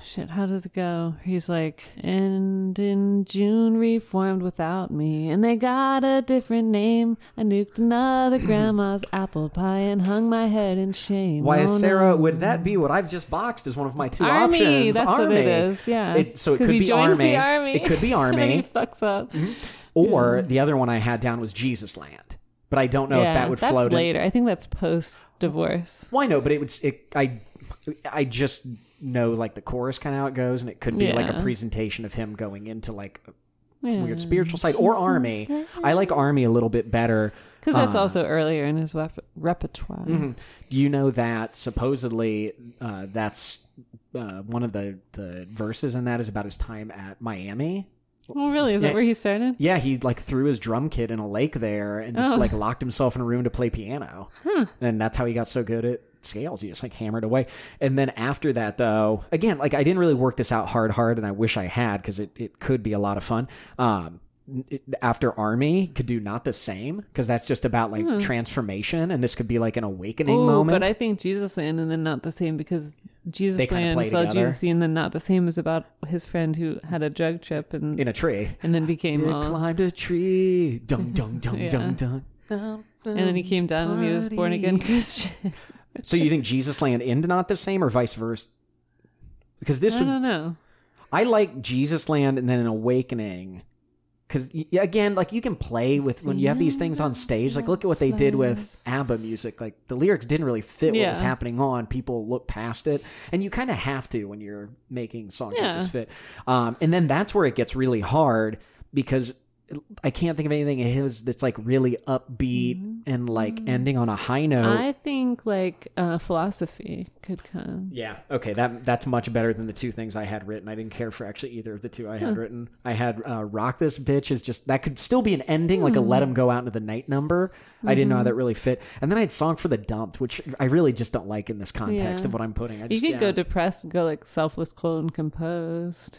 shit, how does it go? He's like, and in June reformed without me, and they got a different name. I nuked another grandma's apple pie and hung my head in shame. Why, Sarah, would that be what I've just boxed as one of my two Army options? That's Army. What it is, yeah. So it could be Army. It could be Army. And he fucks up. Mm-hmm. Or the other one I had down was Jesus Land. But I don't know if that would float later. I think that's post-divorce. Well, I know, but it would... I just... know like the chorus kind of how it goes, and it could be like a presentation of him going into like a weird spiritual side. Or Army. I like Army a little bit better because that's also earlier in his repertoire. Mm-hmm. Do you know that supposedly that's one of the verses in that is about his time at Miami? Oh, really? Is that where he started? Yeah, he like threw his drum kit in a lake there and just like locked himself in a room to play piano. Huh. And that's how he got so good at scales. He just like hammered away. And then after that, though, again, like I didn't really work this out hard, and I wish I had, because it could be a lot of fun. After Army, could do Not the Same, because that's just about like transformation, and this could be like an awakening moment. But I think Jesus Land and then Not the Same, because Jesus they Land kind of saw together. Jesus and then Not the Same is about his friend who had a drug trip and in a tree, and then became climbed a tree, dung dung dung dung dung, and then he came down and he was born again Christian. So you think Jesus Land and Not the Same, or vice versa? Because this I don't know. I like Jesus Land and then an awakening. Because, again, like, you can play with when you have these things on stage. Like, look at what they did with ABBA music. Like, the lyrics didn't really fit what was happening on. People look past it. And you kind of have to when you're making songs that just fit. And then that's where it gets really hard, because I can't think of anything of his that's, like, really upbeat and, like, ending on a high note. I think, like, philosophy could come. Yeah. Okay. That's much better than the two things I had written. I didn't care for actually either of the two I had written. I had Rock This Bitch is just... That could still be an ending, like a Let 'Em Go Out Into the Night number. I didn't know how that really fit. And then I had Song for the Dump, which I really just don't like in this context of what I'm putting. I just, you could go depressed and go, like, selfless, cold, and composed.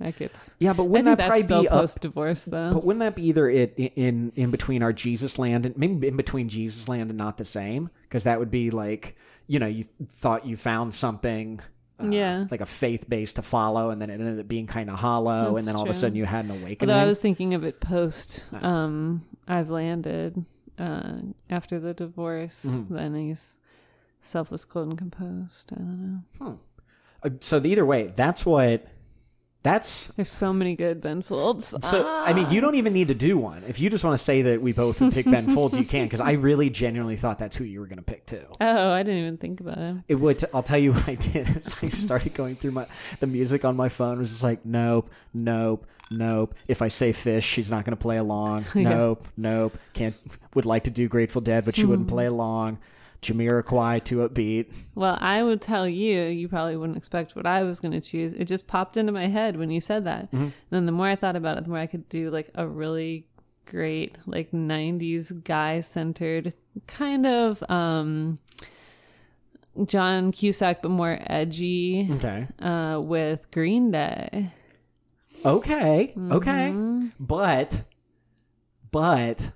That gets... Yeah, but wouldn't that probably still be post-divorce, though? But wouldn't that be either in between our Jesus Land and... Maybe in between Jesus Land and Not the Same? Because that would be like, you know, you thought you found something... like a faith base to follow, and then it ended up being kind of hollow. That's and then all true. Of a sudden you had an awakening. Although I was thinking of it post... I've landed after the divorce. Mm-hmm. Then he's selfless, cold, and composed. I don't know. So either way, that's what... There's so many good Ben Folds. So, I mean, you don't even need to do one. If you just want to say that we both would pick Ben Folds, you can, because I really genuinely thought that's who you were going to pick, too. Oh, I didn't even think about him. I'll tell you what I did. Is I started going through the music on my phone. It was just like, nope, nope, nope. If I say Fish, she's not going to play along. Nope, nope. Would like to do Grateful Dead, but she wouldn't play along. Jamiroquai, Too Upbeat. Well, I would tell you, you probably wouldn't expect what I was going to choose. It just popped into my head when you said that. Mm-hmm. And then the more I thought about it, the more I could do like a really great, like 90s guy-centered kind of John Cusack, but more edgy with Green Day. Okay. Mm-hmm. Okay. But...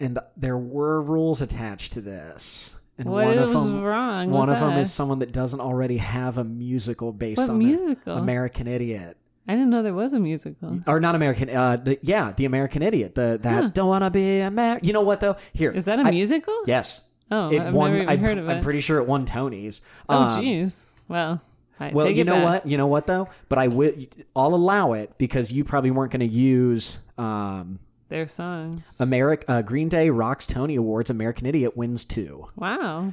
And there were rules attached to this. And one of them is someone that doesn't already have a musical based on musical? American Idiot. I didn't know there was a musical. Or not American. The American Idiot. Don't want to be American. You know what, though? Here. Is that a musical? Yes. Oh, I've never even heard of it. I'm pretty sure it won Tony's. Oh, jeez. Well... Well, you know what? You know what, though? But I'll allow it, because you probably weren't going to use... their songs. Green Day rocks Tony Awards. American Idiot wins 2. Wow.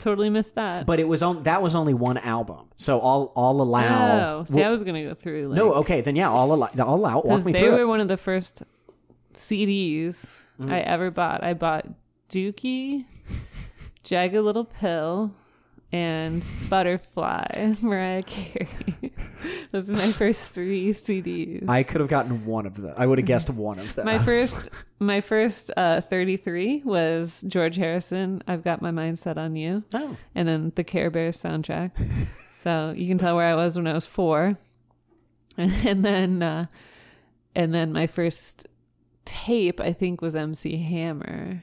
Totally missed that. But it was that was only one album. So I'll allow. Oh, see, I was going to go through. Like, no, okay. Then, I'll allow. Walk me through. Because they were one of the first CDs I ever bought. I bought Dookie, Jagged Little Pill, and Butterfly, Mariah Carey. Those are my first three CDs. I could have gotten one of them. I would have guessed one of them. My first 33 was George Harrison, I've Got My Mind Set on You. Oh. And then the Care Bears soundtrack. So you can tell where I was when I was 4. And then my first tape, I think, was MC Hammer.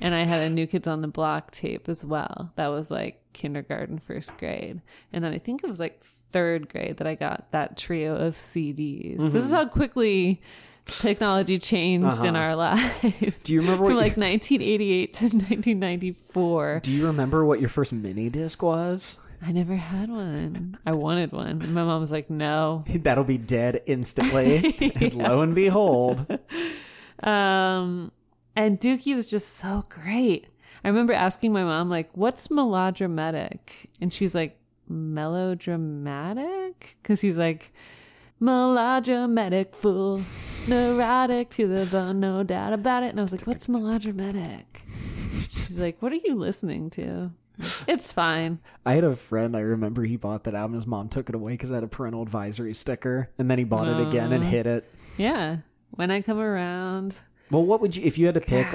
And I had a New Kids on the Block tape as well. That was like kindergarten, first grade. And then I think it was like third grade that I got that trio of CDs. Mm-hmm. This is how quickly technology changed in our lives. Do you remember from like 1988 to 1994? Do you remember what your first mini disc was? I never had one. I wanted one. My mom was like, no. That'll be dead instantly. Yeah. And lo and behold. And Dookie was just so great. I remember asking my mom, like, what's melodramatic? And she's like, melodramatic? Because he's like, melodramatic fool, neurotic to the bone, no doubt about it. And I was like, what's melodramatic? She's like, what are you listening to? It's fine. I had a friend, I remember he bought that album. His mom took it away because it had a parental advisory sticker. And then he bought it again and hid it. Yeah. When I Come Around. Well, what would you, if you had to pick,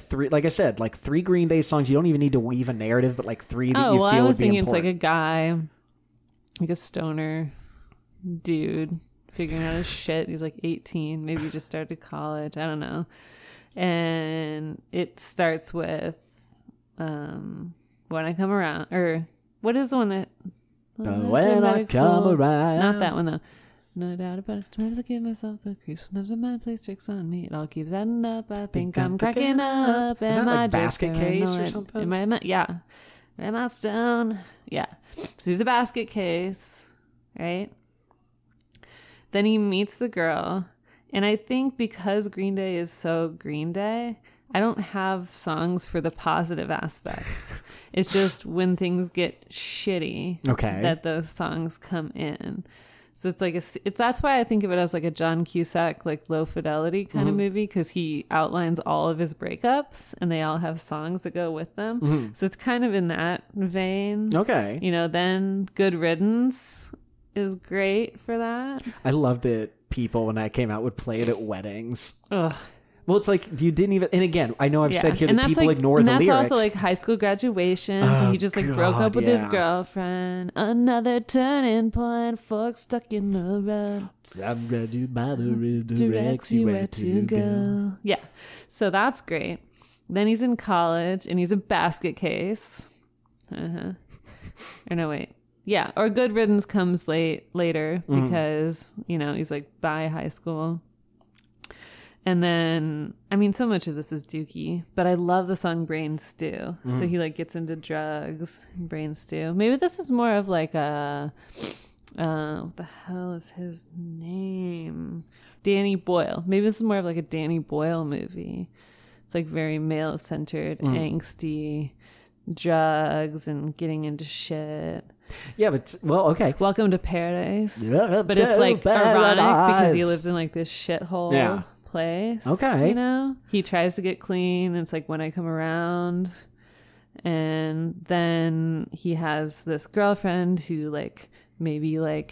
three Green Day songs, you don't even need to weave a narrative, but like three that you feel would be important. It's like a guy, like a stoner dude figuring out his shit. He's like 18, maybe just started college. I don't know. And it starts with, When I Come Around, or what is the one that? When I Come Around. Not that one, though. No doubt about it. Sometimes I give myself the creeps. Sometimes my mind plays tricks on me. It all keeps adding up. I think I'm cracking up. Is that like Basket Case or something? Am I stone? Yeah. So he's a basket case, right? Then he meets the girl. And I think because Green Day is so Green Day, I don't have songs for the positive aspects. It's just when things get shitty that those songs come in. So it's like that's why I think of it as like a John Cusack, like Low Fidelity kind of movie, because he outlines all of his breakups and they all have songs that go with them. Mm-hmm. So it's kind of in that vein. Okay. You know, then Good Riddance is great for that. I love that people when that came out would play it at weddings. Ugh. Well, it's like you didn't even. And again, I know I've said here that people ignore the lyrics. And that's also like high school graduation. So he just broke up with his girlfriend. Another turning point, fork stuck in the road. I'm glad you bother directs you where to go. Yeah, so that's great. Then he's in college and he's a basket case. Or no, wait. Yeah, or Good Riddance comes later because he's like by high school. And then, I mean, so much of this is Dookie, but I love the song Brain Stew. Mm-hmm. So he gets into drugs, Brain Stew. Maybe this is more of like a, what the hell is his name? Danny Boyle. Maybe this is more of like a Danny Boyle movie. It's like very male-centered, angsty, drugs and getting into shit. Yeah, but Welcome to Paradise. Yeah, but it's like ironic because he lives in like this shithole. Yeah. Place. Okay. You know, he tries to get clean. And it's like When I Come Around. And then he has this girlfriend who maybe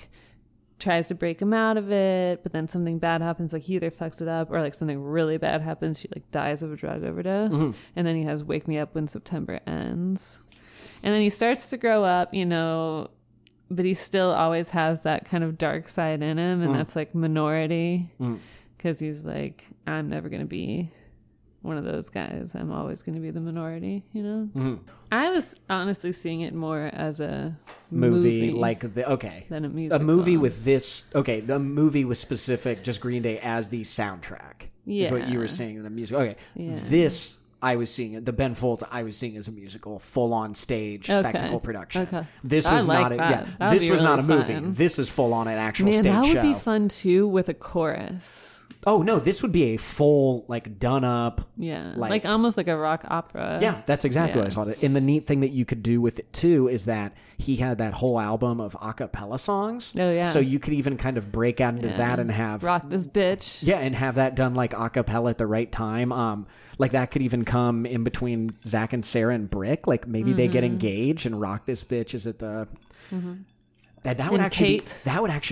tries to break him out of it. But then something bad happens. Like he either fucks it up or like something really bad happens. She dies of a drug overdose. Mm-hmm. And then he has Wake Me Up When September Ends. And then he starts to grow up, you know, but he still always has that kind of dark side in him. And that's like minority. Mm. Because he's like, I'm never going to be one of those guys. I'm always going to be the minority, you know? Mm-hmm. I was honestly seeing it more as a movie. Than a musical. A movie with this. Okay, the movie was specific, just Green Day as the soundtrack. Yeah. Is what you were saying in the musical. Okay. Yeah. This, I was seeing it. The Ben Folds, I was seeing as a musical, full-on stage spectacle production. Okay. This was not a movie. This is full-on an actual stage show. That would be fun, too, with a chorus. Oh, no, this would be a full, done-up... Yeah, like almost like a rock opera. Yeah, that's exactly what I saw. And the neat thing that you could do with it, too, is that he had that whole album of a cappella songs. Oh, yeah. So you could even kind of break out into that and have... Rock this bitch. Yeah, and have that done, a cappella at the right time. That could even come in between Zach and Sarah and Brick. Maybe they get engaged and Rock This Bitch is at the... Mm-hmm. That would actually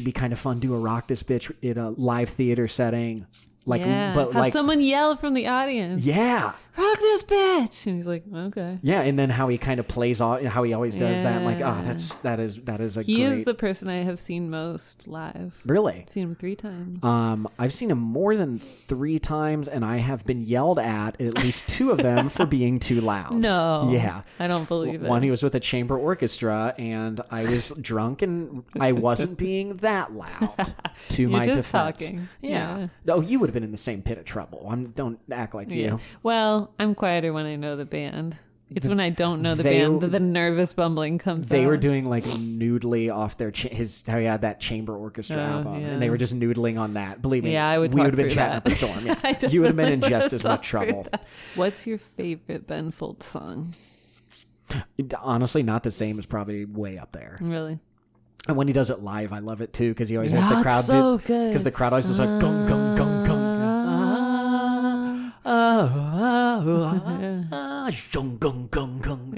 be kind of fun. Do a Rock This Bitch in a live theater setting. Like, yeah. But have like someone yell from the audience. Yeah. Rock this bitch. And he's like, okay. Yeah. And then how he kind of plays off, how he always does that. I'm like, oh, that is he great. He is the person I have seen most live. Really? I've seen him 3 times. I've seen him more than 3 times, and I have been yelled at least 2 of them for being too loud. No. Yeah. I don't believe it. One, he was with a chamber orchestra, and I was drunk, and I wasn't being that loud. To You're my just defense. Talking. Yeah. No, you would have been in the same pit of trouble. Don't act like you. Well, I'm quieter when I know the band. It's when I don't know the band that the nervous bumbling comes. They were doing like noodly off their how he had that chamber orchestra album, and they were just noodling on that. Believe me, yeah, we would have been chatting up a storm. Yeah. You would have been in just as much trouble. What's your favorite Ben Folds song? Honestly, Not the Same is probably way up there. Really. And when he does it live, I love it too, because he always has the crowd so good, because the crowd always is like gung gung gung.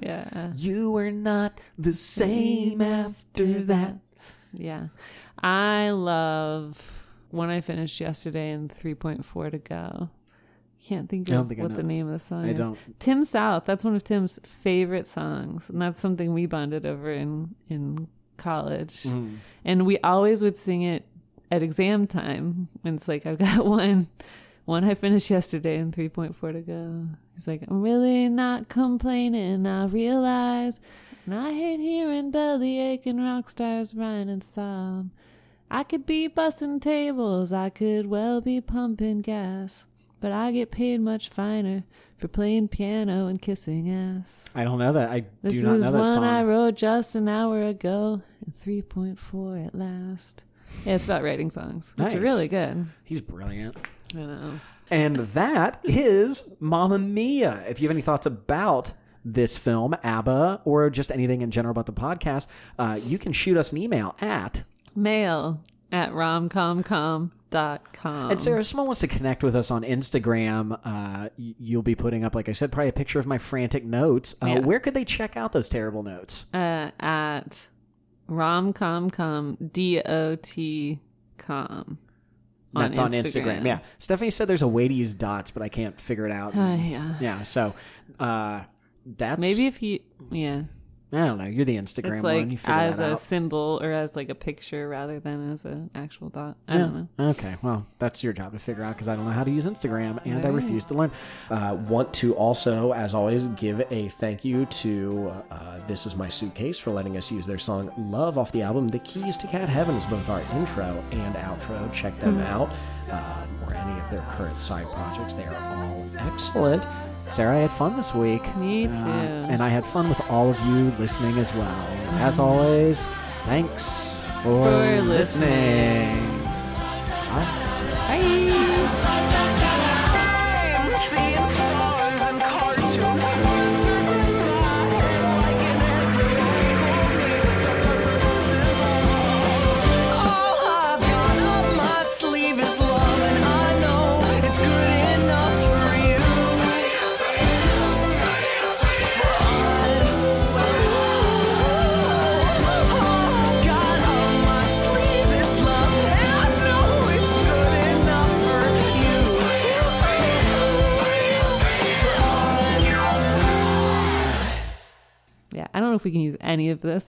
Yeah. You were not the same after that. Yeah. I love When I Finished Yesterday and 3.4 to Go. Can't think of what the name of the song is. Tim South. That's one of Tim's favorite songs. And that's something we bonded over in college. Mm. And we always would sing it at exam time. And it's like, I've got one I finished yesterday and 3.4 to go. He's like, I'm really not complaining, I realize. And I hate hearing bellyache and rock stars rhyme and sob. I could be busting tables, I could well be pumping gas. But I get paid much finer for playing piano and kissing ass. I don't know that. I do not know that song. This is one I wrote just an hour ago and 3.4 at last. Yeah, it's about writing songs. Nice. It's really good. He's brilliant. I know. And that is Mamma Mia. If you have any thoughts about this film, ABBA, or just anything in general about the podcast, you can shoot us an email at mail@romcomcom.com. And Sarah, if someone wants to connect with us on Instagram, you'll be putting up, like I said, probably a picture of my frantic notes. Where could they check out those terrible notes? At romcomcom, dot com. That's on Instagram. Yeah. Stephanie said there's a way to use dots, but I can't figure it out. Yeah. Yeah. So that's... Maybe if you... Yeah. I don't know. You're the Instagram it's like one. You as a symbol or as like a picture rather than as an actual dot. I don't know. Okay. Well, that's your job to figure out because I don't know how to use Instagram and I refuse to learn. Want to also, as always, give a thank you to This Is My Suitcase for letting us use their song Love off the album The Keys to Cat Heaven is both our intro and outro. Check them out or any of their current side projects. They are all excellent. Sarah, I had fun this week. Me too. And I had fun with all of you listening as well. And as always, thanks for listening. Bye. Bye. I don't know if we can use any of this.